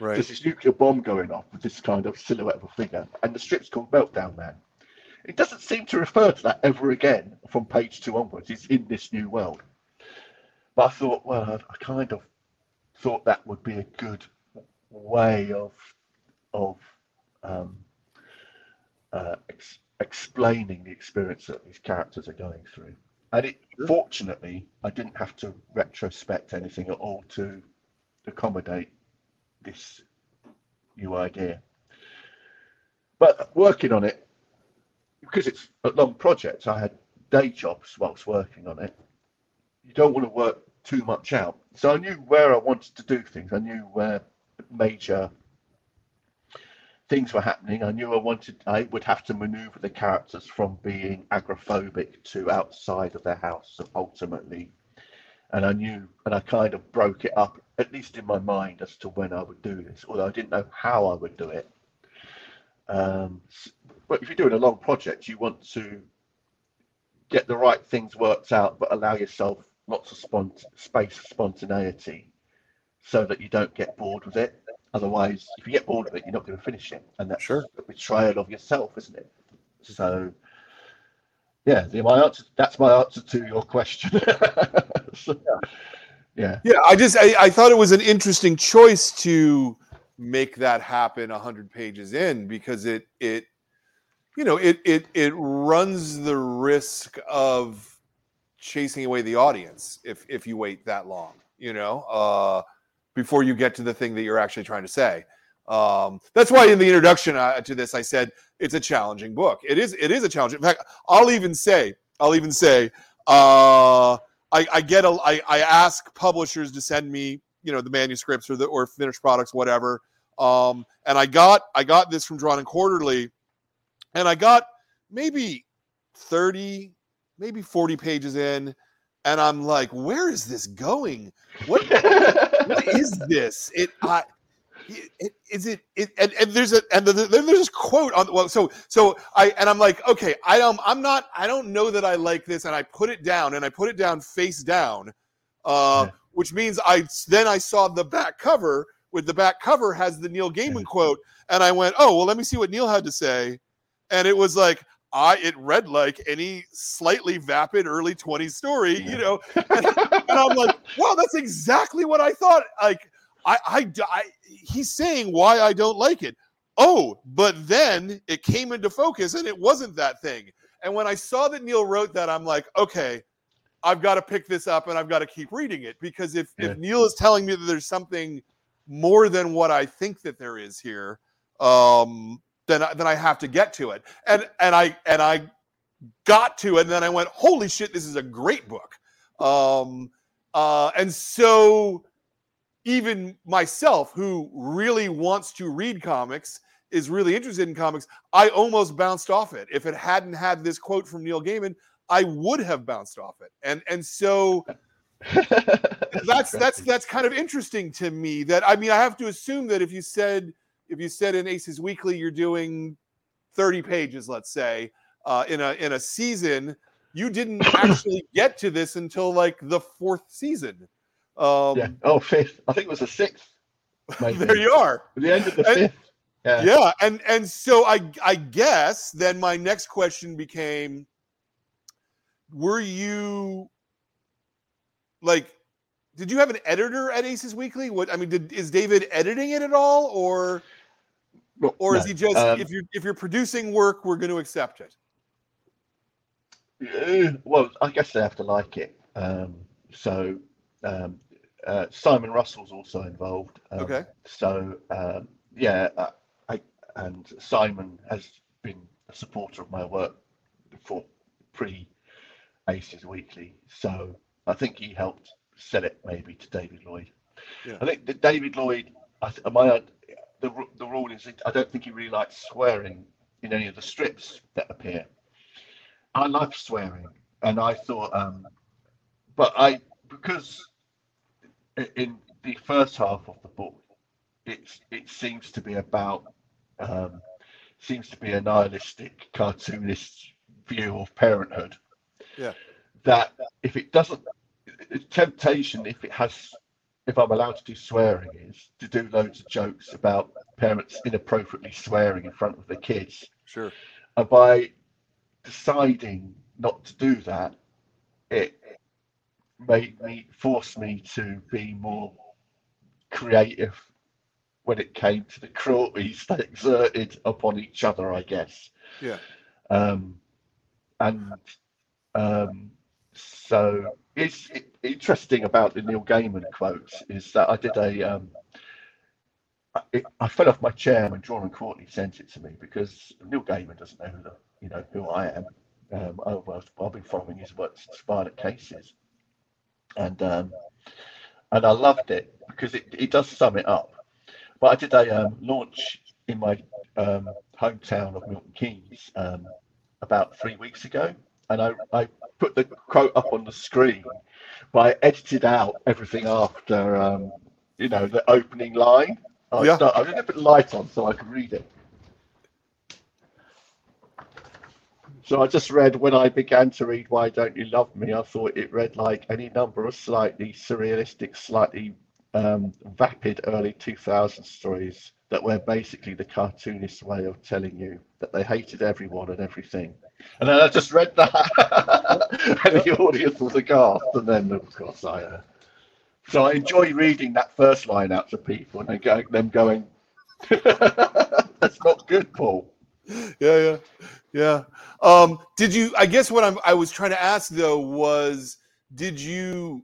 Right. There's this nuclear bomb going off with this kind of silhouette of a figure, and the strip's called Meltdown Man. It doesn't seem to refer to that ever again from page two onwards. It's in this new world. But I thought, well, I kind of thought that would be a good way of of um, uh, ex- explaining the experience that these characters are going through. And it, fortunately, I didn't have to retrospect anything at all to accommodate this new idea. But working on it, because it's a long project, I had day jobs whilst working on it. You don't want to work too much out, so I knew where I wanted to do things. I knew where major things were happening. I knew I wanted I would have to maneuver the characters from being agoraphobic to outside of their house ultimately. And I knew, and I kind of broke it up, at least in my mind, as to when I would do this, although I didn't know how I would do it. Um, but if you're doing a long project, you want to get the right things worked out, but allow yourself lots of spont- space for spontaneity so that you don't get bored with it. Otherwise, if you get bored of it, you're not going to finish it. And that's sure. a betrayal of yourself, isn't it? So... Yeah, my answer, that's my answer to your question. So, yeah. Yeah, I just I, I thought it was an interesting choice to make that happen one hundred pages in, because it it you know, it it it runs the risk of chasing away the audience if if you wait that long, you know, uh, before you get to the thing that you're actually trying to say. Um, that's why in the introduction uh, to this, I said it's a challenging book. It is. It is a challenge. In fact, I'll even say, I'll even say, uh, I, I get a, I, I ask publishers to send me, you know, the manuscripts or the or finished products, whatever. Um, and I got, I got this from Drawn and Quarterly, and I got maybe thirty, maybe forty pages in, and I'm like, where is this going? What, what is this? It. I, It, is it, it and, and there's a and then there's this quote on well so so I and I'm like, okay, I don't I'm not I don't know that I like this, and I put it down and I put it down face down, uh yeah. which means I then I saw the back cover with the back cover has the Neil Gaiman yeah. quote, and I went, oh well, let me see what Neil had to say, and it was like I it read like any slightly vapid early twenties story, yeah. you know, and, and I'm like, wow, that's exactly what I thought. Like. I, I, I, he's saying why I don't like it. Oh, but then it came into focus and it wasn't that thing. And when I saw that Neil wrote that, I'm like, okay, I've got to pick this up and I've got to keep reading it, because if, yeah. if Neil is telling me that there's something more than what I think that there is here, um, then I, then I have to get to it. And and I and I got to it, and then I went, holy shit, this is a great book. Um, uh, and so. Even myself, who really wants to read comics, is really interested in comics, I almost bounced off it. If it hadn't had this quote from Neil Gaiman, I would have bounced off it. And and so that's that's that's kind of interesting to me. That I mean, I have to assume that if you said if you said in Aces Weekly you're doing thirty pages, let's say, uh, in a in a season, you didn't actually get to this until like the fourth season. Um, yeah. Oh, fifth. I think it was the sixth. There you are. The end of the and, fifth. Yeah. yeah. And and so I I guess then my next question became, were you like, did you have an editor at Aces Weekly? What I mean, did, is David editing it at all, or well, or no. is he just um, if you if you're producing work, we're going to accept it? Uh, well, I guess they have to like it. Um, so um, uh, Simon Russell's also involved. Um, okay. So um, yeah, I, I, and Simon has been a supporter of my work before pre Aces Weekly. So I think he helped sell it maybe to David Lloyd. Yeah. I think that David Lloyd, I th- my the the rule is I don't think he really likes swearing in any of the strips that appear. I love swearing, and I thought, um, but I because in the first half of the book, it's it seems to be about um, seems to be a nihilistic, cartoonist view of parenthood. Yeah, that if it doesn't, temptation if it has, if I'm allowed to do swearing, is to do loads of jokes about parents inappropriately swearing in front of their kids. Sure, and by deciding not to do that, it made me force me to be more creative when it came to the cruelties they exerted upon each other, I guess. Yeah. Um, and um, so it's it, interesting about the Neil Gaiman quotes is that I did a um, it, I fell off my chair when Drawn and Quarterly sent it to me, because Neil Gaiman doesn't know who the you know who I am. Um, I, I've been following his work since Violent Cases, and um, and I loved it because it, it does sum it up. But I did a um, launch in my um, hometown of Milton Keynes um, about three weeks ago, and I, I put the quote up on the screen, but I edited out everything after um, you know the opening line. I yeah. start, I'm going to put the light on so I can read it. So I just read, when I began to read Why Don't You Love Me, I thought it read like any number of slightly surrealistic, slightly um, vapid early two thousands stories that were basically the cartoonist way of telling you that they hated everyone and everything. And then I just read that, and the audience was aghast. And then, of course, I... Uh, so I enjoy reading that first line out to people and they go, them going, that's not good, Paul. Yeah, yeah, yeah. Um, did you? I guess what I'm, I was trying to ask though was, did you,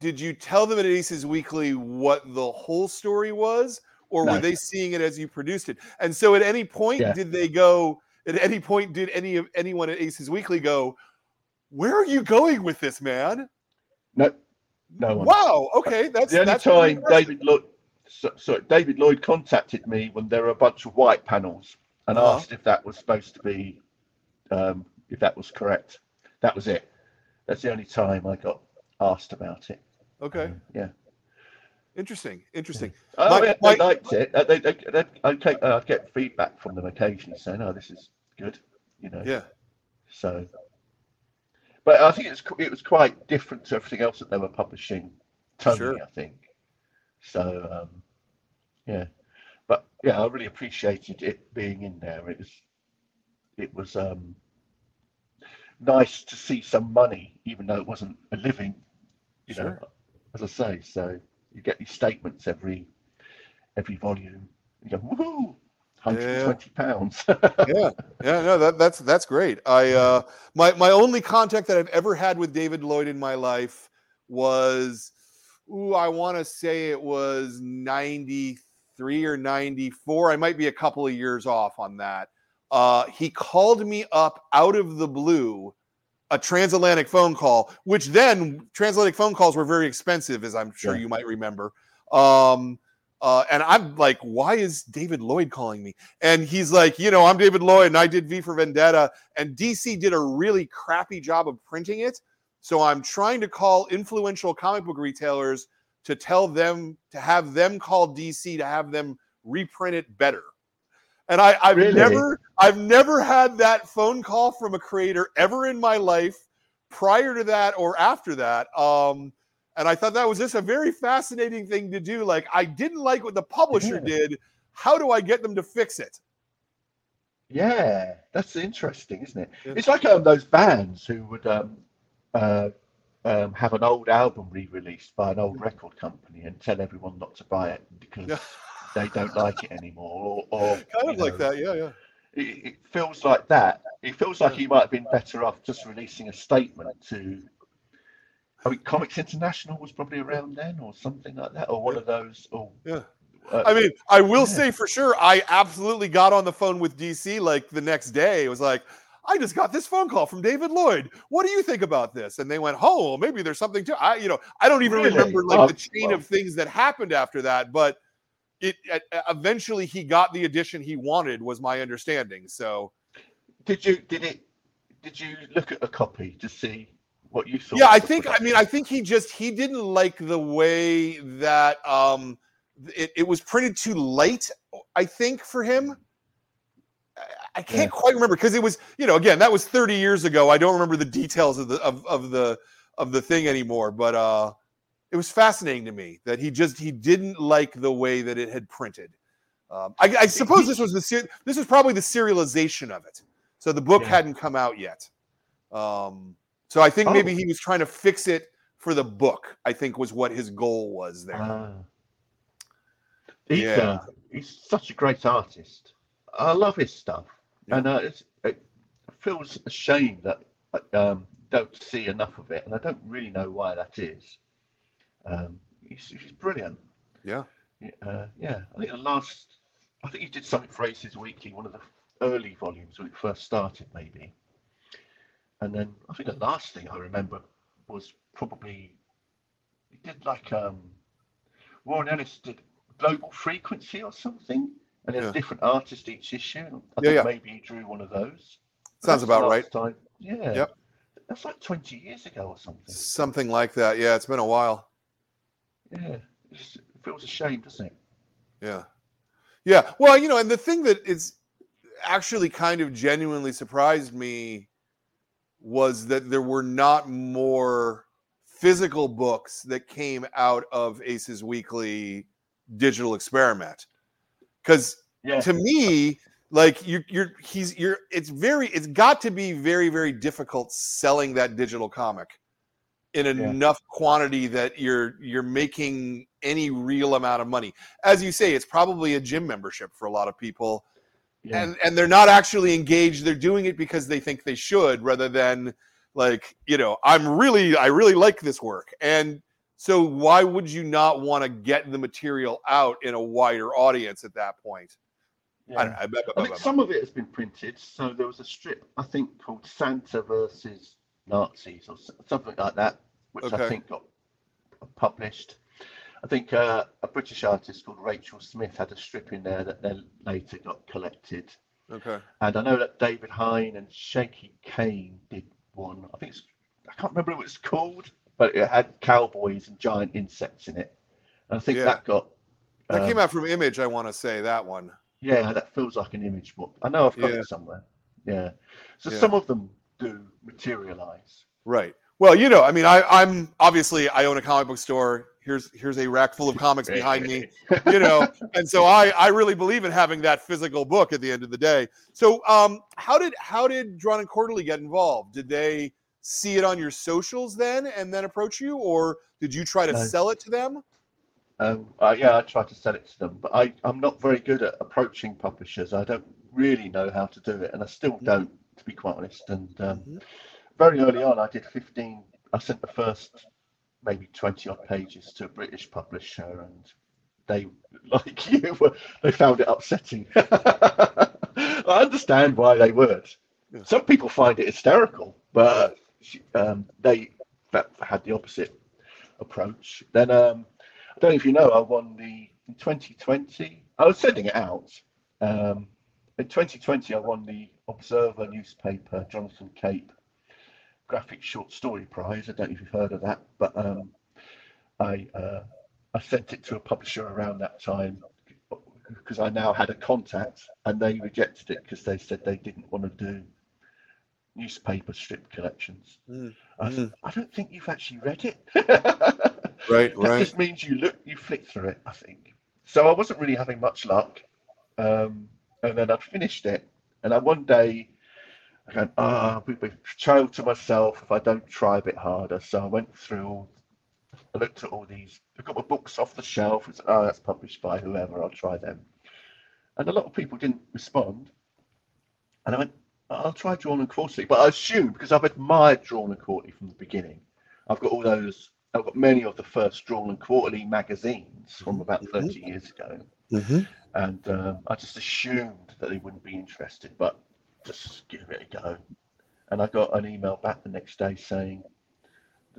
did you tell them at Aces Weekly what the whole story was, or no. were they seeing it as you produced it? And so, at any point, yeah. did they go? At any point, did any of anyone at Aces Weekly go, "Where are you going with this, man"? No, no one. Wow. Okay, that's the only that's time David Lloyd. So, so David Lloyd contacted me when there were a bunch of white panels. And uh-huh. asked if that was supposed to be, um, if that was correct. That was it. That's the only time I got asked about it. Okay. Um, yeah. Interesting. Interesting. Yeah. Oh, my, yeah, my... they liked it. They, they, they, I, take, I get feedback from them occasionally saying, "Oh, this is good," you know. Yeah. So, but I think it's it was quite different to everything else that they were publishing. Tony, sure. I think. So, um, yeah. But yeah, I really appreciated it being in there. It was, it was um, nice to see some money, even though it wasn't a living. You sure. know, as I say, so you get these statements every, every volume. You go, woohoo, one hundred twenty pounds. Yeah. yeah, yeah, no, that, that's that's great. I uh, my my only contact that I've ever had with David Lloyd in my life was, ooh, I want to say it was ninety-three or ninety-four. I might be a couple of years off on that. Uh, he called me up out of the blue, a transatlantic phone call, which then transatlantic phone calls were very expensive, as I'm sure yeah. you might remember. Um, uh, and I'm like, why is David Lloyd calling me? And he's like, you know, I'm David Lloyd and I did V for Vendetta, and D C did a really crappy job of printing it. So I'm trying to call influential comic book retailers to tell them, to have them call D C, to have them reprint it better. And I, I've really? never, I've never had that phone call from a creator ever in my life prior to that or after that. Um, and I thought that was just a very fascinating thing to do. Like, I didn't like what the publisher yeah. did. How do I get them to fix it? Yeah, that's interesting, isn't it? Yeah. It's like um, those bands who would um, uh, um, have an old album re-released by an old record company and tell everyone not to buy it because yeah. they don't like it anymore. Or, or kind of know, like that, yeah, yeah. It, it feels like that. It feels like you might have been better off just releasing a statement to. I mean, Comics International was probably around then, or something like that, or one yeah. of those. Or, yeah. Uh, I mean, I will yeah. say for sure, I absolutely got on the phone with D C like the next day. It was like, I just got this phone call from David Lloyd. What do you think about this? And they went, oh, well, maybe there's something to I, you know, I don't even really? remember like oh, the chain well. of things that happened after that, but it uh, eventually he got the edition he wanted, was my understanding. So, did you did it? Did you look at a copy to see what you thought? Yeah, I think. Production? I mean, I think he just he didn't like the way that. Um, It, it was printed too late, I think, for him. I can't yeah. quite remember because it was, you know, again, that was thirty years ago. I don't remember the details of the of, of the of the thing anymore. But uh, it was fascinating to me that he just he didn't like the way that it had printed. Um, I, I suppose this was the this was probably the serialization of it, so the book yeah. hadn't come out yet. Um, so I think oh. maybe he was trying to fix it for the book. I think was what his goal was there. Uh. He's, yeah. uh, he's such a great artist. I love his stuff, yeah. and uh, it's, it feels a shame that I um, don't see enough of it, and I don't really know why that is. Um, he's, he's brilliant. Yeah. Uh, yeah. I think the last, I think he did something for Aces Weekly, one of the early volumes when it first started, maybe. And then I think the last thing I remember was probably he did like um, Warren Ellis did. Global Frequency or something, and there's yeah. different artists each issue. I yeah, think yeah. maybe you drew one of those. Sounds that's about right. Time. Yeah. Yep. That's like twenty years ago or something. Something like that. Yeah, it's been a while. Yeah. It feels a shame, doesn't it? Yeah. Yeah. Well, you know, and the thing that is actually kind of genuinely surprised me was that there were not more physical books that came out of Aces Weekly digital experiment, because yeah. to me, like you're, you're, he's, you're. It's very, it's got to be very, very difficult selling that digital comic in yeah. enough quantity that you're you're making any real amount of money. As you say, it's probably a gym membership for a lot of people, yeah. and and they're not actually engaged. They're doing it because they think they should, rather than like you know, I'm really, I really like this work and. So why would you not want to get the material out in a wider audience at that point? Yeah. I, don't, I, I, I, I think I, some I, of it has been printed. So there was a strip, I think, called Santa versus Nazis or something like that, which okay. I think got published. I think uh, a British artist called Rachel Smith had a strip in there that then later got collected. Okay. And I know that David Hine and Shaky Kane did one. I think it's, I can't remember what it's called. But it had cowboys and giant insects in it. And I think yeah. that got... That um, came out from Image, I want to say, that one. Yeah, that feels like an Image book. I know I've got yeah. it somewhere. Yeah. So yeah. some of them do materialize. Right. Well, you know, I mean, I, I'm... Obviously, I own a comic book store. Here's here's a rack full of comics behind me, you know. And so I, I really believe in having that physical book at the end of the day. So um, how did how did Drawn and Quarterly get involved? Did they... see it on your socials then and then approach you, or did you try to no. sell it to them? Um, uh, yeah, I tried to sell it to them, but I, I'm not very good at approaching publishers. I don't really know how to do it, and I still don't, to be quite honest. And um, mm-hmm. very early on, I did fifteen, I sent the first maybe twenty odd pages to a British publisher, and they, like you, were, they found it upsetting. I understand why they would. Some people find it hysterical, but Um, they had the opposite approach. Then um, I don't know if you know, I won the in twenty twenty. I was sending it out. Um, in twenty twenty, I won the Observer newspaper Jonathan Cape Graphic Short Story Prize. I don't know if you've heard of that, but um, I uh, I sent it to a publisher around that time because I now had a contact, and they rejected it because they said they didn't want to do newspaper strip collections. Mm. I, mm. I don't think you've actually read it. right, that right. Just means you look, you flick through it, I think. So I wasn't really having much luck, um, and then I finished it, and I one day I go, ah, oh, I'll be a child to myself if I don't try a bit harder. So I went through all. I looked at all these, I got my books off the shelf, and said, oh, that's published by whoever, I'll try them. And a lot of people didn't respond. And I went, I'll try Drawn and Quarterly. But I assume, because I've admired Drawn and Quarterly from the beginning, I've got all those, I've got many of the first Drawn and Quarterly magazines from about thirty mm-hmm. years ago. Mm-hmm. And um, I just assumed that they wouldn't be interested, but just give it a go. And I got an email back the next day saying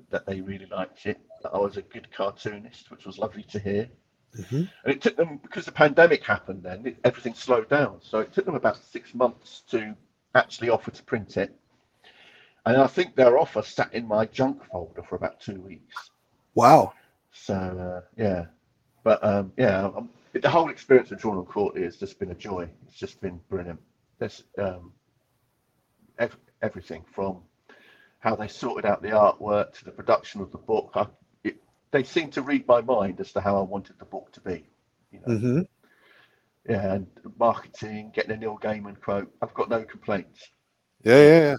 that they really liked it, that I was a good cartoonist, which was lovely to hear. Mm-hmm. And it took them, because the pandemic happened then, it, everything slowed down. So it took them about six months to actually offer to print it. And I think their offer sat in my junk folder for about two weeks. Wow. So, uh, yeah. But, um, yeah, I'm, the whole experience of Drawn and Quarterly has just been a joy. It's just been brilliant. There's um, ev- everything from how they sorted out the artwork to the production of the book. I, it, they seemed to read my mind as to how I wanted the book to be. You know? Mm-hmm. Yeah, and marketing, getting a Neil Gaiman quote. I've got no complaints. Yeah, yeah, yeah.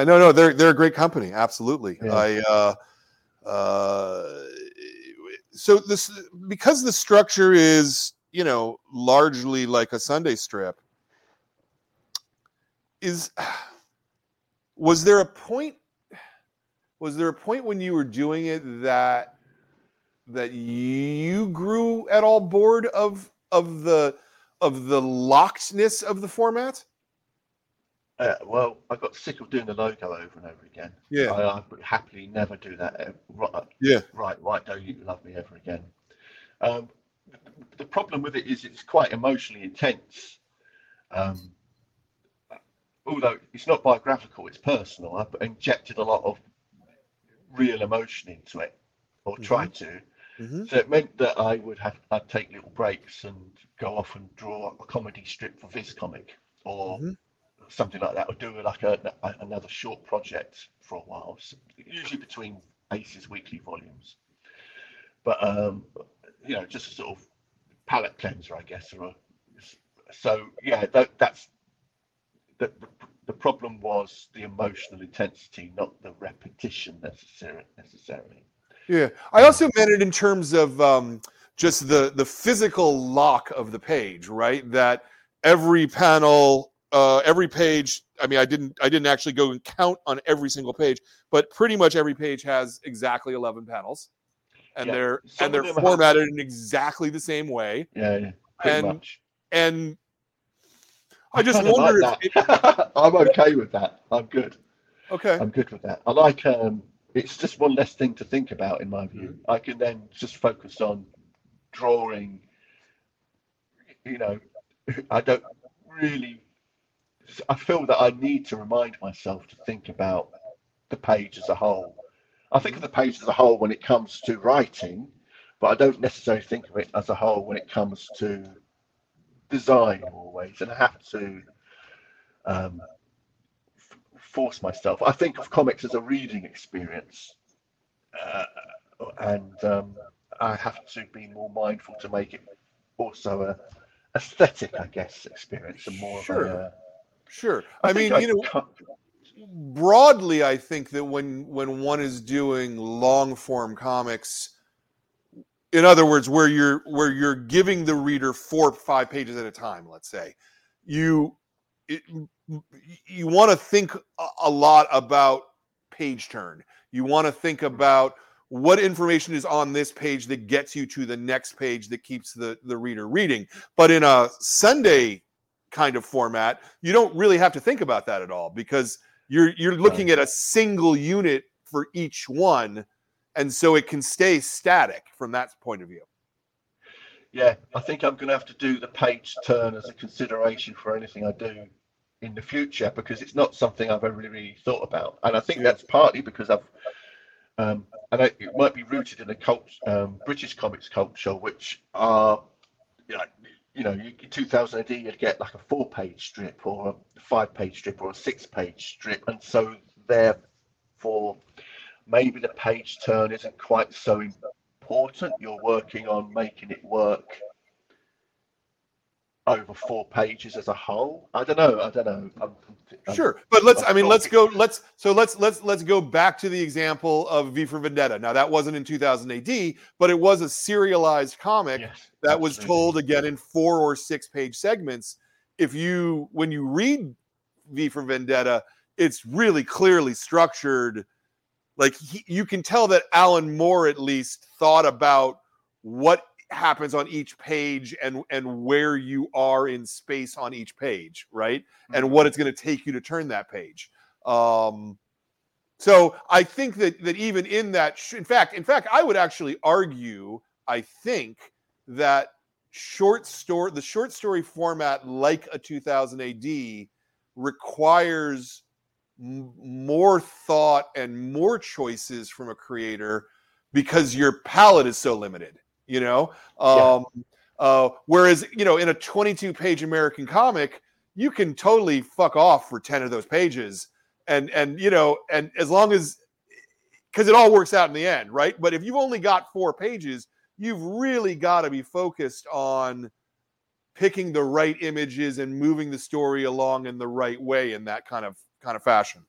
Yeah, no, no, they're they're a great company. Absolutely. Yeah. I uh, uh, so this, because the structure is, you know, largely like a Sunday strip, is was there a point Was there a point when you were doing it that that you grew at all bored of of the of the lockedness of the format? Uh, well, I got sick of doing the logo over and over again. Yeah, I, I would happily never do that. Right, yeah, right, right. Don't you love me ever again? Um, the problem with it is it's quite emotionally intense. Um, although it's not biographical, it's personal. I've injected a lot of real emotion into it, or try mm-hmm. to. Mm-hmm. So it meant that I would have I'd take little breaks and go off and draw a comedy strip for Viz Comic or mm-hmm. something like that, or do like a, a, another short project for a while, so usually between Aces Weekly volumes. But um, you know, just a sort of palette cleanser, I guess. Or a, so yeah, that, that's the. the The problem was the emotional intensity, not the repetition necessarily. Yeah, I also meant it in terms of um, just the, the physical lock of the page, right? That every panel, uh, every page. I mean, I didn't, I didn't actually go and count on every single page, but pretty much every page has exactly eleven panels, and yeah. they're Some and they're formatted have... in exactly the same way. Yeah, yeah pretty and, much. And I just I wonder like if it... I'm okay with that. I'm good. Okay. I'm good with that. I like um it's just one less thing to think about in my view. Mm-hmm. I can then just focus on drawing, you know, I don't really I feel that I need to remind myself to think about the page as a whole. I think of the page as a whole when it comes to writing, but I don't necessarily think of it as a whole when it comes to design always, and I have to um, f- force myself. I think of comics as a reading experience, uh, and um, I have to be more mindful to make it also a aesthetic, I guess, experience, and more sure. of a. Uh, sure, I, I mean, I you know, broadly, I think that when when one is doing long form comics. In other words, where you're where you're giving the reader four or five pages at a time, let's say, you it, you want to think a lot about page turn. You want to think about what information is on this page that gets you to the next page that keeps the, the reader reading. But in a Sunday kind of format, you don't really have to think about that at all because you're you're looking at a single unit for each one. And so it can stay static from that point of view. Yeah, I think I'm going to have to do the page turn as a consideration for anything I do in the future because it's not something I've ever really thought about. And I think that's partly because I've, um, and I, it might be rooted in a cult, um, British comics culture, which are, you know, you know, you, two thousand A D, you'd get like a four-page strip or a five-page strip or a six-page strip, and so therefore maybe the page turn isn't quite so important. You're working on making it work over four pages as a whole. I don't know. I don't know. I'm, I'm, sure, but let's. I mean, let's go. Let's. So let's let's let's go back to the example of V for Vendetta. Now that wasn't in two thousand A D, but it was a serialized comic yes, that absolutely. was told again in four or six page segments. If you when you read V for Vendetta, it's really clearly structured. Like he, you can tell that Alan Moore at least thought about what happens on each page and and where you are in space on each page, right? Mm-hmm. And what it's going to take you to turn that page. Um, so I think that that even in that, sh- in fact, in fact, I would actually argue, I think that short story, the short story format, like a two thousand A D, requires m- more thought and more choices from a creator because your palette is so limited. You know, um, yeah. uh, whereas, you know, in a twenty-two page American comic, you can totally fuck off for ten of those pages. And, and you know, and as long as, because it all works out in the end, right? But if you've only got four pages, you've really got to be focused on picking the right images and moving the story along in the right way in that kind of kind of fashion.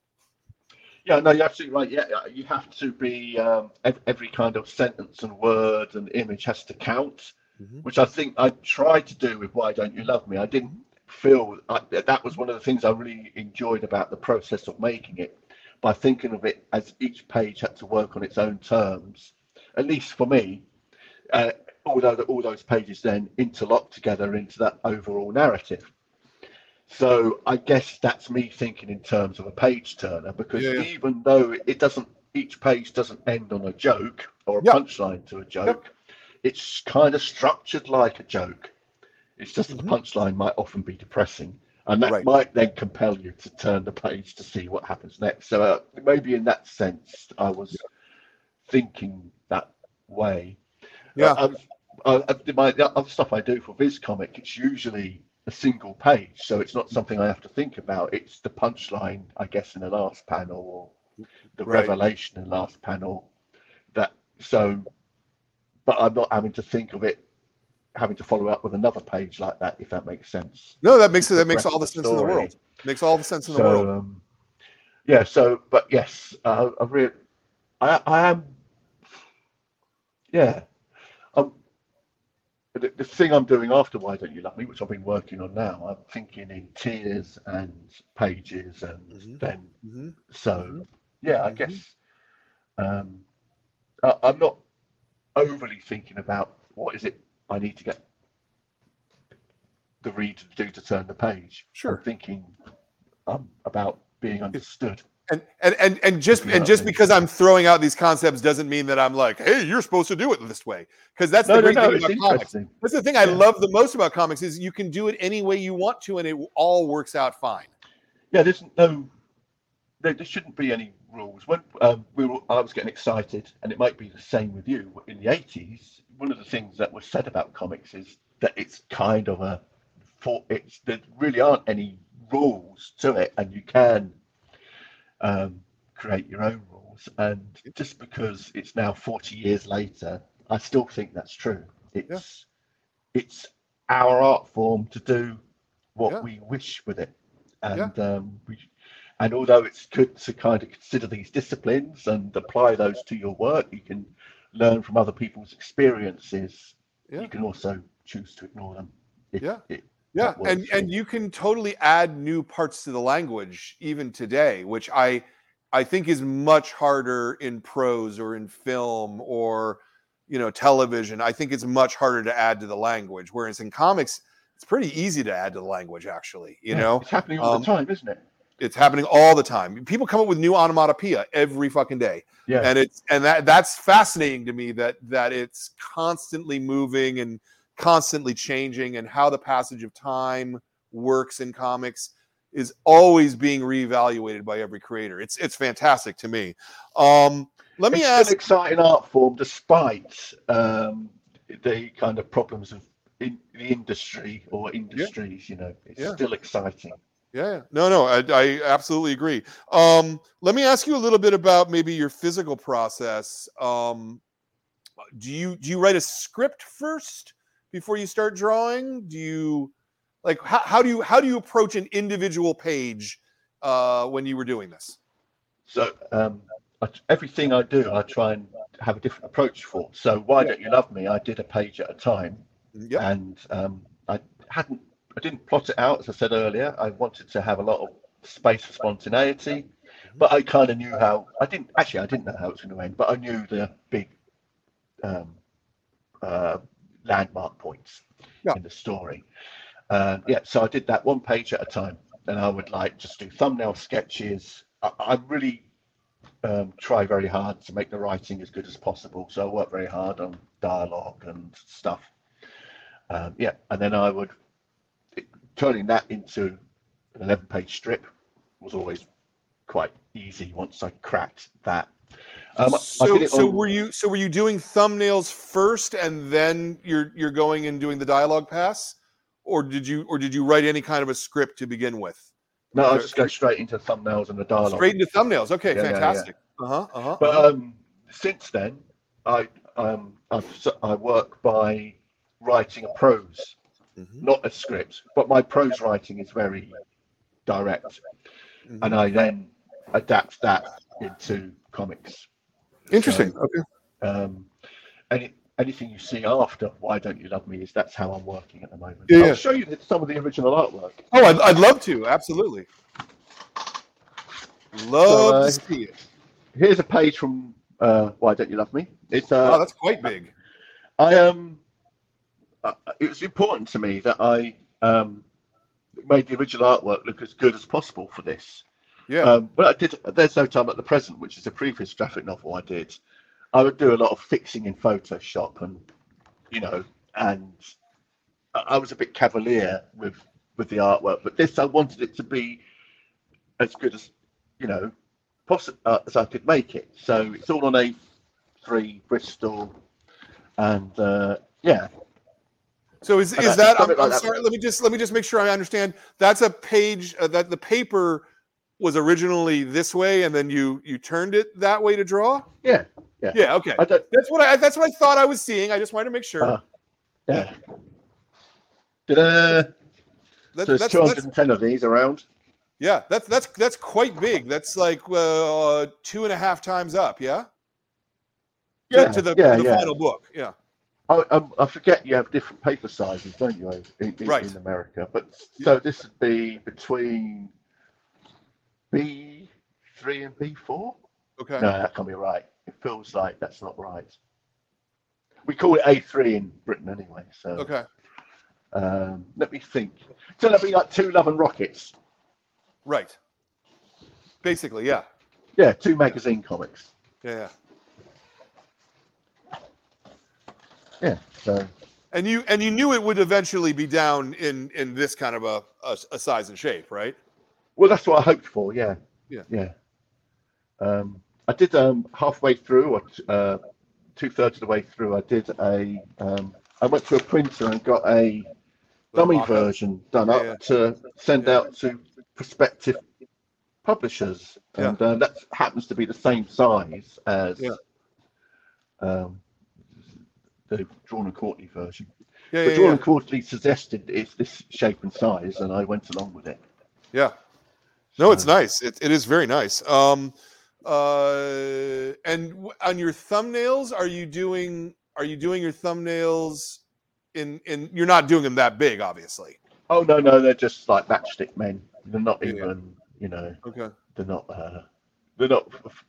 Yeah, no, you're absolutely right. Yeah, you have to be, um, every kind of sentence and word and image has to count, mm-hmm. which I think I tried to do with Why Don't You Love Me. I didn't feel I, that was one of the things I really enjoyed about the process of making it, by thinking of it as each page had to work on its own terms, at least for me, uh, although the, all those pages then interlock together into that overall narrative. So I guess that's me thinking in terms of a page turner, because yeah. even though it doesn't, each page doesn't end on a joke or a yep. punchline to a joke, yep. it's kind of structured like a joke. It's just mm-hmm. that the punchline might often be depressing, and that right. might then compel you to turn the page to see what happens next. So uh, maybe in that sense, I was yeah. thinking that way. Yeah, uh, I, I, my, the other stuff I do for Viz Comic, it's usually a single page, so it's not something I have to think about. It's the punchline, I guess, in the last panel, or the right. revelation in the last panel. That so, but I'm not having to think of it, having to follow up with another page like that, if that makes sense. No, that makes it. That makes all the sense in the world. Makes all the sense in the world. Um, yeah. So, but yes, uh, I really, I, I am. Yeah. The, the thing I'm doing after Why Don't You Love Me, which I've been working on now, I'm thinking in tiers and pages, and mm-hmm. then mm-hmm. so yeah, mm-hmm. I guess um, I, I'm not overly thinking about what is it I need to get the reader to do to turn the page. Sure, I'm thinking um, about being understood. And and and and just and just because I'm throwing out these concepts doesn't mean that I'm like, hey, you're supposed to do it this way. Because that's no, the great no, no, thing about comics. That's the thing yeah. I love the most about comics, is you can do it any way you want to, and it all works out fine. Yeah, there's no, there, there shouldn't be any rules. When um, we were, I was getting excited, and it might be the same with you. In the eighties, one of the things that was said about comics is that it's kind of a, for it's there really aren't any rules to it, and you can. Um, create your own rules, and just because it's now forty years later, I still think that's true. It's yeah. it's our art form to do what yeah. we wish with it, and yeah. um, we, and although it's good to kind of consider these disciplines and apply those to your work, you can learn from other people's experiences. Yeah. You can also choose to ignore them. If, yeah. It, Yeah, and, and you can totally add new parts to the language even today, which I I think is much harder in prose or in film or, you know, television. I think it's much harder to add to the language, whereas in comics, it's pretty easy to add to the language, actually, you yeah, know? It's happening all um, the time, isn't it? It's happening all the time. People come up with new onomatopoeia every fucking day. Yeah. And it's and that that's fascinating to me, that that it's constantly moving and constantly changing, and how the passage of time works in comics is always being reevaluated by every creator. It's it's fantastic to me. Um, let me it's ask an exciting art form, despite um, the kind of problems of in the industry or industries, yeah. you know, it's yeah. still exciting. Yeah. No, no, I, I absolutely agree. Um, let me ask you a little bit about maybe your physical process. Um, do you do you write a script first before you start drawing? Do you like how, how do you how do you approach an individual page uh, when you were doing this? So um, I, everything I do, I try and have a different approach for. So Why yeah. Don't You Love Me? I did a page at a time, yeah. and um, I hadn't. I didn't plot it out, as I said earlier. I wanted to have a lot of space for spontaneity, but I kind of knew how. I didn't actually. I didn't know how it was going to end, but I knew the big um, uh, landmark points yeah. in the story. Uh, yeah, so I did that one page at a time, and I would like just do thumbnail sketches. I, I really um, try very hard to make the writing as good as possible, so I work very hard on dialogue and stuff. Um, yeah, and then I would. Turning that into an eleven-page strip was always quite easy once I cracked that. Um, so, I so were you? So were you doing thumbnails first, and then you're you're going and doing the dialogue pass, or did you or did you write any kind of a script to begin with? No, I just go straight into thumbnails and the dialogue. Straight into thumbnails. Okay, yeah, fantastic. Yeah, yeah. Uh huh. Uh huh. But um, since then, I um I've, I work by writing a prose. Mm-hmm. Not a script, but my prose writing is very direct, mm-hmm. and I then adapt that into comics. Interesting. So, okay. Um, any anything you see after Why Don't You Love Me is that's how I'm working at the moment. Yeah, I'll yeah. show you some of the original artwork. Oh, I'd, I'd love to. Absolutely. Love so, uh, to see it. Here's a page from uh, Why Don't You Love Me. It's uh, oh, that's quite big. I am. Um, Uh, it was important to me that I um, made the original artwork look as good as possible for this. Yeah. Um, but I did. There's No Time At The Present, which is a previous graphic novel I did. I would do a lot of fixing in Photoshop, and you know, and I was a bit cavalier with with the artwork. But this, I wanted it to be as good as you know, possible uh, as I could make it. So it's all on A three Bristol, and uh, yeah. So is is that? I'm, like I'm that. sorry. Let me just let me just make sure I understand. That's a page uh, that the paper was originally this way, and then you you turned it that way to draw. Yeah. Yeah. Yeah. Okay. That's what I that's what I thought I was seeing. I just wanted to make sure. Uh, yeah. Ta-da. That, so there's two hundred ten of these around. Yeah. That's that's that's quite big. That's like uh, two and a half times up. Yeah. Yeah. To the, yeah, the yeah. final book. Yeah. I, I forget you have different paper sizes, don't you, in, in, right. in America? But so this would be between B three and B four. Okay. No, that can't be right. It feels like that's not right. We call it A three in Britain anyway. So okay. Um, let me think. So that'd be like Two Love and Rockets. Right. Basically, yeah. Yeah, two magazine comics. Yeah. yeah. Yeah. So. And you and you knew it would eventually be down in, in this kind of a, a, a size and shape, right? Well, that's what I hoped for. Yeah. Yeah. Yeah. Um, I did um, halfway through, or uh, two thirds of the way through. I did a. Um, I went to a printer and got a dummy version done yeah, up yeah. to send yeah. out to prospective publishers, yeah. and uh, that happens to be the same size as. Yeah. Um, the Drawn and Quarterly version. Yeah, the yeah, Drawn yeah. and Quarterly suggested it's this shape and size, and I went along with it. Yeah. No, so. It's nice. It it is very nice. Um, uh, and w- on your thumbnails, are you doing are you doing your thumbnails in in? You're not doing them that big, obviously. Oh no, no, they're just like matchstick men. They're not even, yeah. you know. Okay. They're not. Uh, they're not f- f-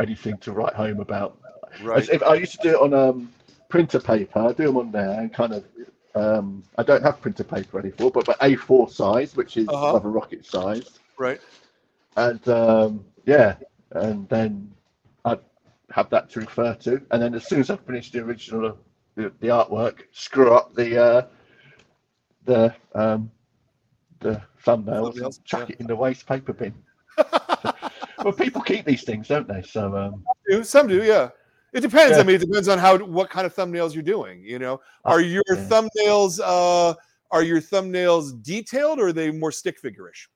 anything to write home about. Right. If I used to do it on um, printer paper. I do them on there and kind of. Um, I don't have printer paper anymore, but but A four size, which is uh-huh. Love and Rocket size. Right. And um, yeah, and then I'd have that to refer to, and then as soon as I finish the original, the, the artwork, screw up the uh, the um, the thumbnails, thumbnails and chuck yeah. it in the waste paper bin. Well, people keep these things, don't they? So um, some do, yeah. It depends. Yeah. I mean, it depends on how what kind of thumbnails you're doing. You know, are your yeah. thumbnails uh, are your thumbnails detailed, or are they more stick figure-ish?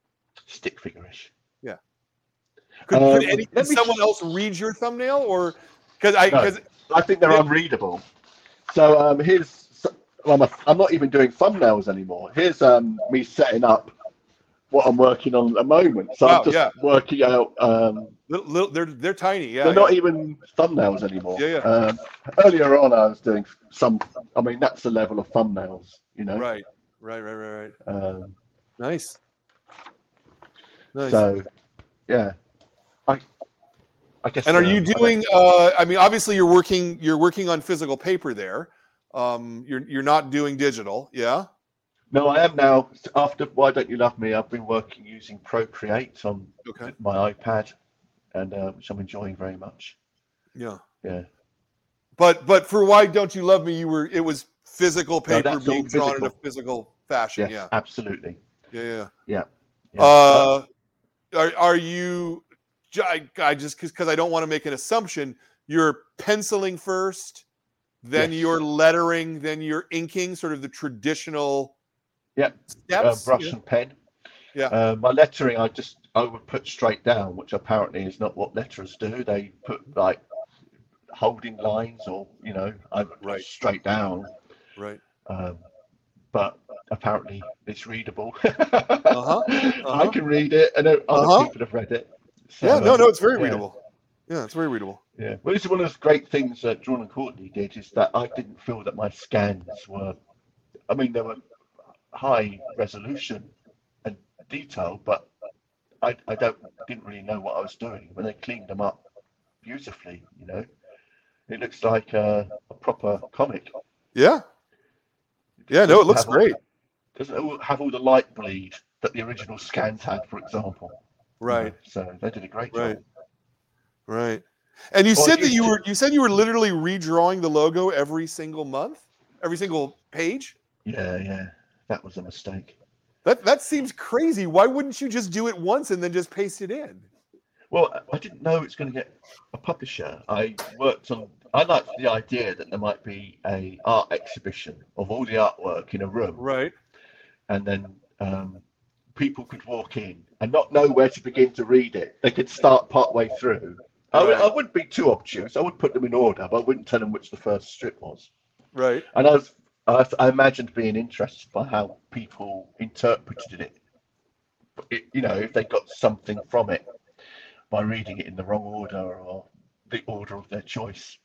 Stick figure-ish. Yeah. Could, um, could any, can someone ch- else read your thumbnail, or because I because no, I think they're it, unreadable. So um, here's. Well, I'm, I'm not even doing thumbnails anymore. Here's um, me setting up what I'm working on at the moment. So wow, I'm just yeah. working out. Um, little, little, they're they're tiny. Yeah, they're yeah. not even thumbnails anymore. Yeah, yeah. Um, earlier on, I was doing some. I mean, that's the level of thumbnails, you know. Right, right, right, right, right. Um, nice. Nice. So, yeah. I. I guess. And are um, you doing? I, uh, I mean, obviously, you're working. You're working on physical paper there. Um, you're you're not doing digital, yeah? No, I am now. After Why Don't You Love Me, I've been working using Procreate on okay. my iPad, and uh, which I'm enjoying very much. Yeah, yeah. But but for Why Don't You Love Me, you were it was physical paper no, being drawn in a physical fashion. Yes, yeah, absolutely. Yeah, yeah, yeah. yeah. Uh, are are you? I, I just because I don't want to make an assumption. You're penciling first. Then yes. you're lettering, then you're inking, sort of the traditional yeah. steps. Uh, brush yeah. and pen. Yeah. Uh, my lettering, I just, I would put straight down, which apparently is not what letterers do. They put like holding lines or, you know, I would write straight down. Right. Um, but apparently it's readable. uh-huh. Uh-huh. I can read it. I know other uh-huh. people have read it. So, yeah, no, no, it's very yeah. readable. Yeah, it's very readable. Yeah, well, this is one of the great things that Drawn and Quarterly did is that I didn't feel that my scans were, I mean, they were high resolution and detail, but I I don't didn't really know what I was doing when they cleaned them up beautifully. You know, it looks like a, a proper comic. Yeah. Yeah, no, it looks great. It doesn't have all the light bleed that the original scans had, for example. Right. You know, so they did a great right. job. Right. And you well, said that you were you said you were literally redrawing the logo every single month, every single page. Yeah, yeah. That was a mistake. That that seems crazy. Why wouldn't you just do it once and then just paste it in? Well, I didn't know it's going to get a publisher. I worked on I liked the idea that there might be a art exhibition of all the artwork in a room. Right. And then um, people could walk in and not know where to begin to read it. They could start partway through. I, right. I wouldn't be too obtuse. I would put them in order, but I wouldn't tell them which the first strip was. Right. And I was, I, I imagined being interested by how people interpreted it. it. You know, if they got something from it by reading it in the wrong order or the order of their choice.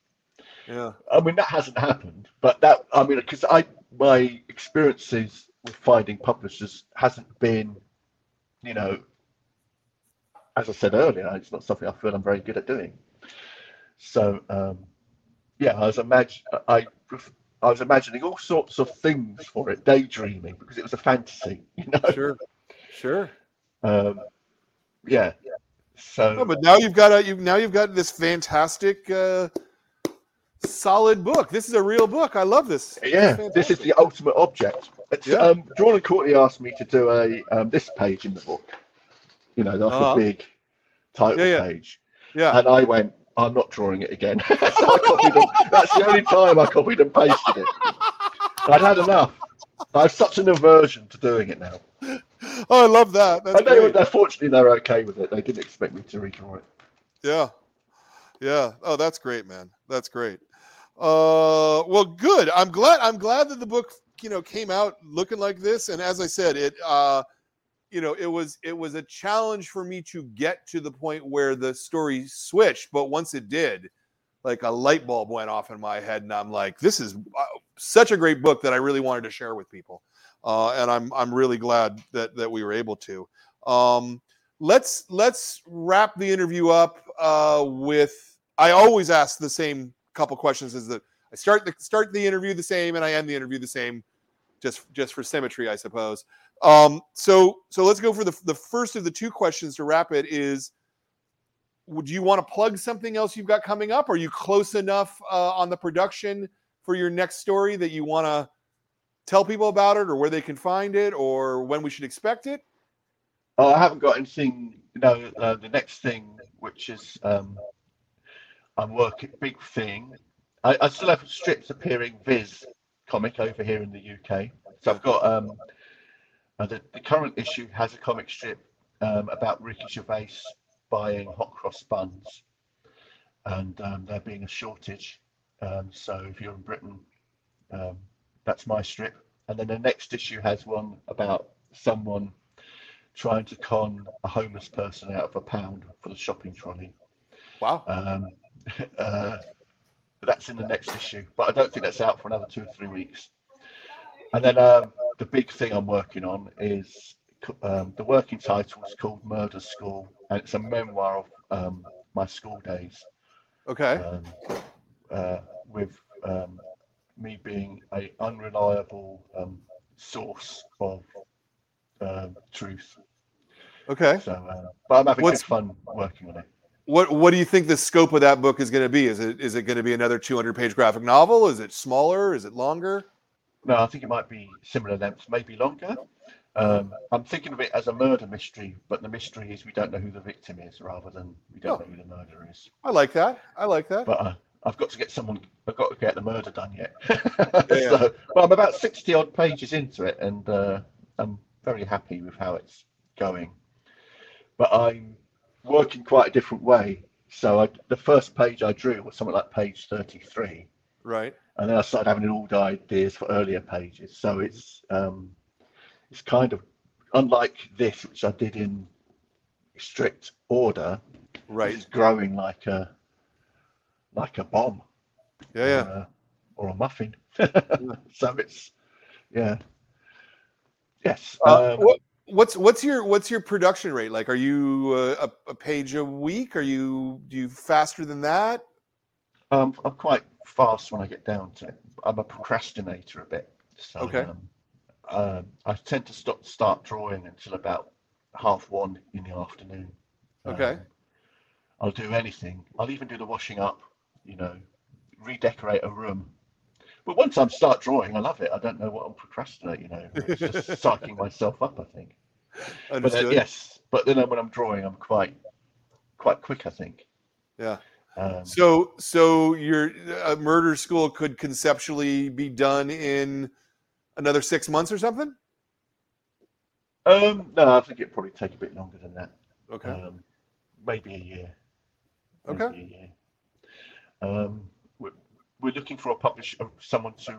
Yeah. I mean, that hasn't happened, but that, I mean, because I my experiences with finding publishers hasn't been, you know, as I said earlier, it's not something I feel I'm very good at doing. So, um, yeah, I was imagine I, I was imagining all sorts of things for it, daydreaming because it was a fantasy, you know. Sure, sure. Um, yeah. So, no, but now you've got a you now you've got this fantastic, uh, solid book. This is a real book. I love this. Yeah, this is, this is the ultimate object. It's, yeah. um, Drawn and Quarterly asked me to do a um, this page in the book. You know, that's uh-huh. a big title yeah, yeah. page. Yeah. And I went, I'm not drawing it again. So I copied and, that's the only time I copied and pasted it. I'd had enough. I have such an aversion to doing it now. Oh, I love that. That's and they, they're, fortunately, they're okay with it. They didn't expect me to redraw it. Yeah. Yeah. Oh, that's great, man. That's great. Uh, well, good. I'm glad. I'm glad that the book, you know, came out looking like this. And as I said, it. Uh, You know, it was it was a challenge for me to get to the point where the story switched. But once it did, like a light bulb went off in my head, and I'm like, "This is such a great book that I really wanted to share with people." Uh, and I'm I'm really glad that that we were able to. Um, let's let's wrap the interview up uh, with. I always ask the same couple questions. Is that I start the start the interview the same, and I end the interview the same, just just for symmetry, I suppose. Um, so, so let's go for the, the first of the two questions to wrap it is, would you want to plug something else you've got coming up? Are you close enough, uh, on the production for your next story that you want to tell people about it or where they can find it or when we should expect it? Oh, I haven't got anything, you know, uh, the next thing, which is, um, I'm working big thing. I, I still have strips appearing Viz Comic over here in the U K. So I've got um, the, the current issue has a comic strip um, about Ricky Gervais buying hot cross buns, and um, there being a shortage. Um, so if you're in Britain, um, that's my strip. And then the next issue has one about someone trying to con a homeless person out of a pound for the shopping trolley. Wow. Um, uh, that's in the next issue, but I don't think that's out for another two or three weeks. And then um, the big thing I'm working on is um, the working title is called Murder School, and it's a memoir of um, my school days. Okay. Um, uh, with um, me being a unreliable um, source of um, truth. Okay. So, uh, but I'm having What's... good fun working on it. What what do you think the scope of that book is going to be? Is it is it going to be another two hundred page graphic novel? Is it smaller? Is it longer? No, I think it might be similar length, maybe longer. Um, I'm thinking of it as a murder mystery, but the mystery is we don't know who the victim is, rather than we don't oh. know who the murderer is. I like that. I like that. But uh, I've got to get someone. I've got to get the murder done yet. yeah. So, well, I'm about sixty odd pages into it, and uh, I'm very happy with how it's going. But I'm working quite a different way. So I, the first page I drew was something like page thirty-three. Right. And then I started having all the ideas for earlier pages. So it's um, it's kind of unlike this, which I did in strict order. Right. It's growing like a like a bomb. Yeah. yeah. Or, a, or a muffin. So it's yeah. Yes. Uh, um, what- What's what's your what's your production rate like? Are you uh, a, a page a week? Are you do you faster than that? Um, I'm quite fast when I get down to it. I'm a procrastinator a bit, so okay. um, uh, I tend to stop start drawing until about half one in the afternoon. Okay, um, I'll do anything. I'll even do the washing up. You know, redecorate a room. But once I start drawing, I love it. I don't know what I'm procrastinating over. It's just psyching myself up, I think. Understood. But, uh, yes, but then when I'm drawing, I'm quite, quite quick, I think. Yeah. Um, so, so your uh, Murder School could conceptually be done in another six months or something? Um, no, I think it'd probably take a bit longer than that. Okay. Um, maybe a year. Maybe okay. A year. Um. We're looking for a publisher, someone to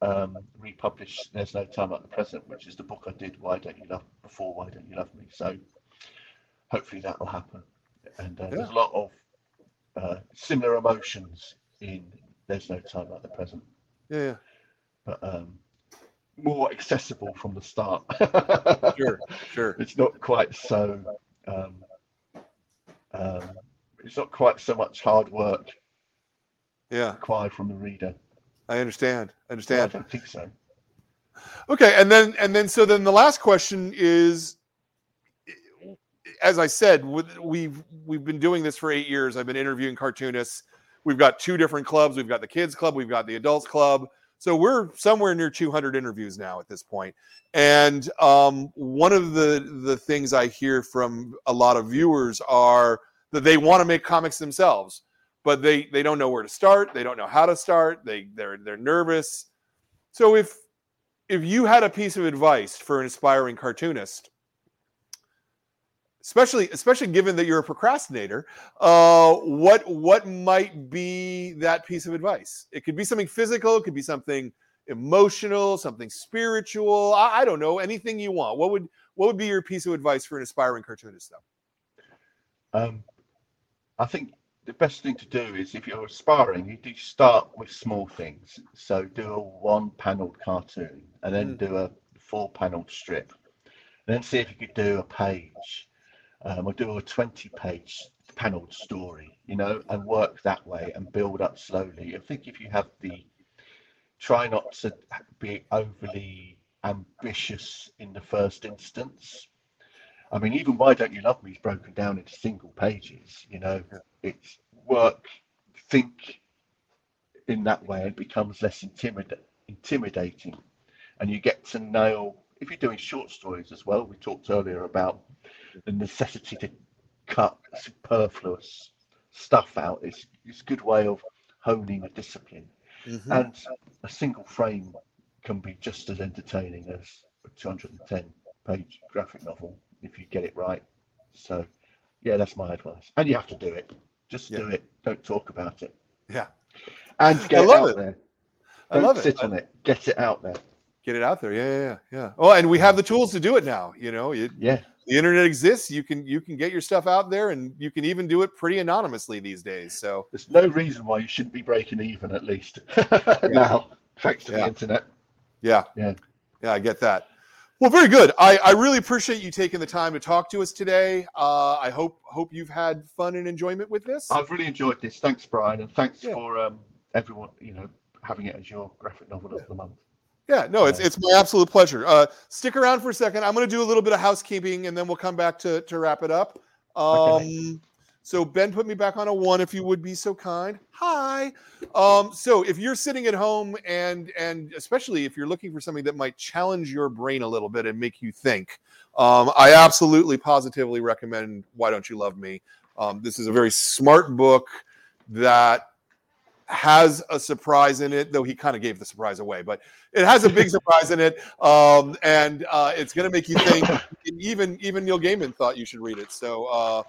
um, republish There's No Time At The Present, which is the book I did Why Don't You Love before Why Don't You Love Me. So hopefully that will happen. And uh, yeah. there's a lot of uh, similar emotions in There's No Time At The Present. Yeah. yeah. But um, more accessible from the start. sure, sure. It's not quite so. Um, um, it's not quite so much hard work. Yeah, required from the reader. I understand. I understand. Well, I don't think so. Okay, and then and then so then the last question is, as I said, we've we've been doing this for eight years. I've been interviewing cartoonists. We've got two different clubs. We've got the kids club. We've got the adults club. So we're somewhere near two hundred interviews now at this point. And um, one of the the things I hear from a lot of viewers are that they want to make comics themselves. But they, they don't know where to start. They don't know how to start. They they're they're nervous. So if if you had a piece of advice for an aspiring cartoonist, especially especially given that you're a procrastinator, uh, what what might be that piece of advice? It could be something physical. It could be something emotional. Something spiritual. I, I don't know, anything you want. What would what would be your piece of advice for an aspiring cartoonist, though? Um, I think. The best thing to do is, if you're aspiring, you do start with small things. So do a one paneled cartoon, and then mm. do a four paneled strip, and then see if you could do a page, um, or do a twenty page paneled story, you know, and work that way and build up slowly. I think if you have the, try not to be overly ambitious in the first instance. I mean, even Why Don't You Love Me is broken down into single pages, you know. It's work, think in that way, and it becomes less intimid- intimidating. And you get to nail, if you're doing short stories as well, we talked earlier about the necessity to cut superfluous stuff out. It's it's a good way of honing a discipline, mm-hmm. and a single frame can be just as entertaining as a two hundred ten page graphic novel if you get it right. So yeah, that's my advice, and you have to do it. Just yeah. do it. Don't talk about it. Yeah, and get it out it. there. Don't I love sit it. on it. Get it out there. Get it out there. Yeah, yeah, yeah. Oh, and we have the tools to do it now. You know, it, yeah. The internet exists. You can you can get your stuff out there, and you can even do it pretty anonymously these days. So there's no reason why you shouldn't be breaking even, at least yeah. now, thanks to yeah. the internet. Yeah, yeah, yeah. I get that. Well, very good. I, I really appreciate you taking the time to talk to us today. Uh, I hope hope you've had fun and enjoyment with this. I've really enjoyed this. Thanks, Brian, and thanks yeah. for um, everyone. You know, having it as your graphic novel yeah. of the month. Yeah, no, it's it's my absolute pleasure. Uh, stick around for a second. I'm going to do a little bit of housekeeping, and then we'll come back to, to wrap it up. Um, okay. So Ben, put me back on a one if you would be so kind. Hi. Um, so if you're sitting at home, and and especially if you're looking for something that might challenge your brain a little bit and make you think, um, I absolutely positively recommend Why Don't You Love Me? Um, this is a very smart book that has a surprise in it, though he kind of gave the surprise away, but it has a big surprise in it, um and uh it's gonna make you think. even even Neil Gaiman thought you should read it, so uh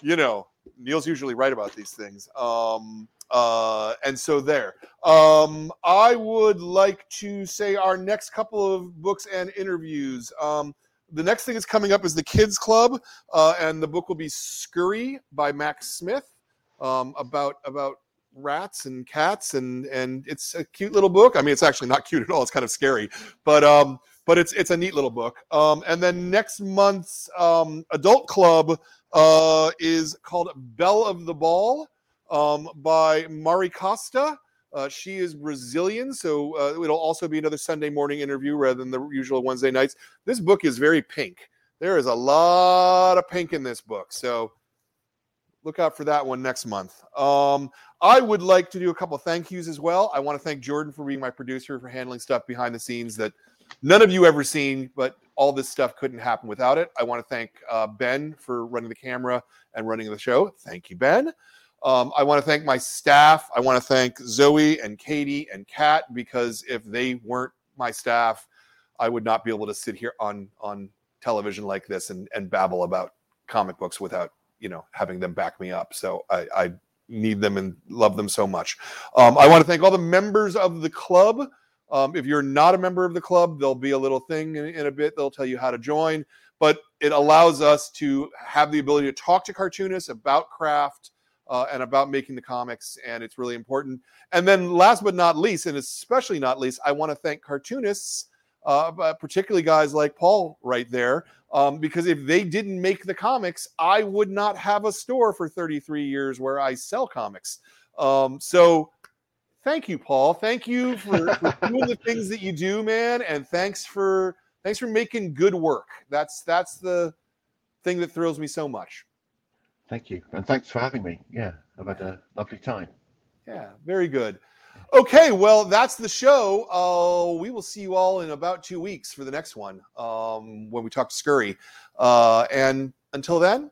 you know, Neil's usually right about these things. um uh and so there um I would like to say our next couple of books and interviews. um The next thing that's coming up is the Kids Club, uh and the book will be Scurry by Max Smith, um about about rats and cats, and and it's a cute little book. I mean, it's actually not cute at all, it's kind of scary, but um but it's it's a neat little book. Um and then next month's um adult club uh is called Belle of the Ball, um by Mari Costa. Uh she is Brazilian, so uh, it'll also be another Sunday morning interview rather than the usual Wednesday nights. This book is very pink. There is a lot of pink in this book, so look out for that one next month. Um, I would like to do a couple of thank yous as well. I want to thank Jordan for being my producer, for handling stuff behind the scenes that none of you ever seen, but all this stuff couldn't happen without it. I want to thank uh, Ben for running the camera and running the show. Thank you, Ben. Um, I want to thank my staff. I want to thank Zoe and Katie and Kat, because if they weren't my staff, I would not be able to sit here on, on television like this and, and babble about comic books without, you know, having them back me up. So I, I need them and love them so much. Um, I want to thank all the members of the club. Um, if you're not a member of the club, there'll be a little thing in, in a bit. They'll tell you how to join, but it allows us to have the ability to talk to cartoonists about craft uh, and about making the comics. And it's really important. And then last but not least, and especially not least, I want to thank cartoonists, uh, particularly guys like Paul right there, um, because if they didn't make the comics, I would not have a store for thirty-three years where I sell comics. Um, so thank you, Paul. Thank you for, for doing the things that you do, man. And thanks for, thanks for making good work. That's, that's the thing that thrills me so much. Thank you. And thanks for having me. Yeah. I've had a lovely time. Yeah. Very good. Okay, well, that's the show. Uh, we will see you all in about two weeks for the next one, um, when we talk Scurry. Uh, and until then,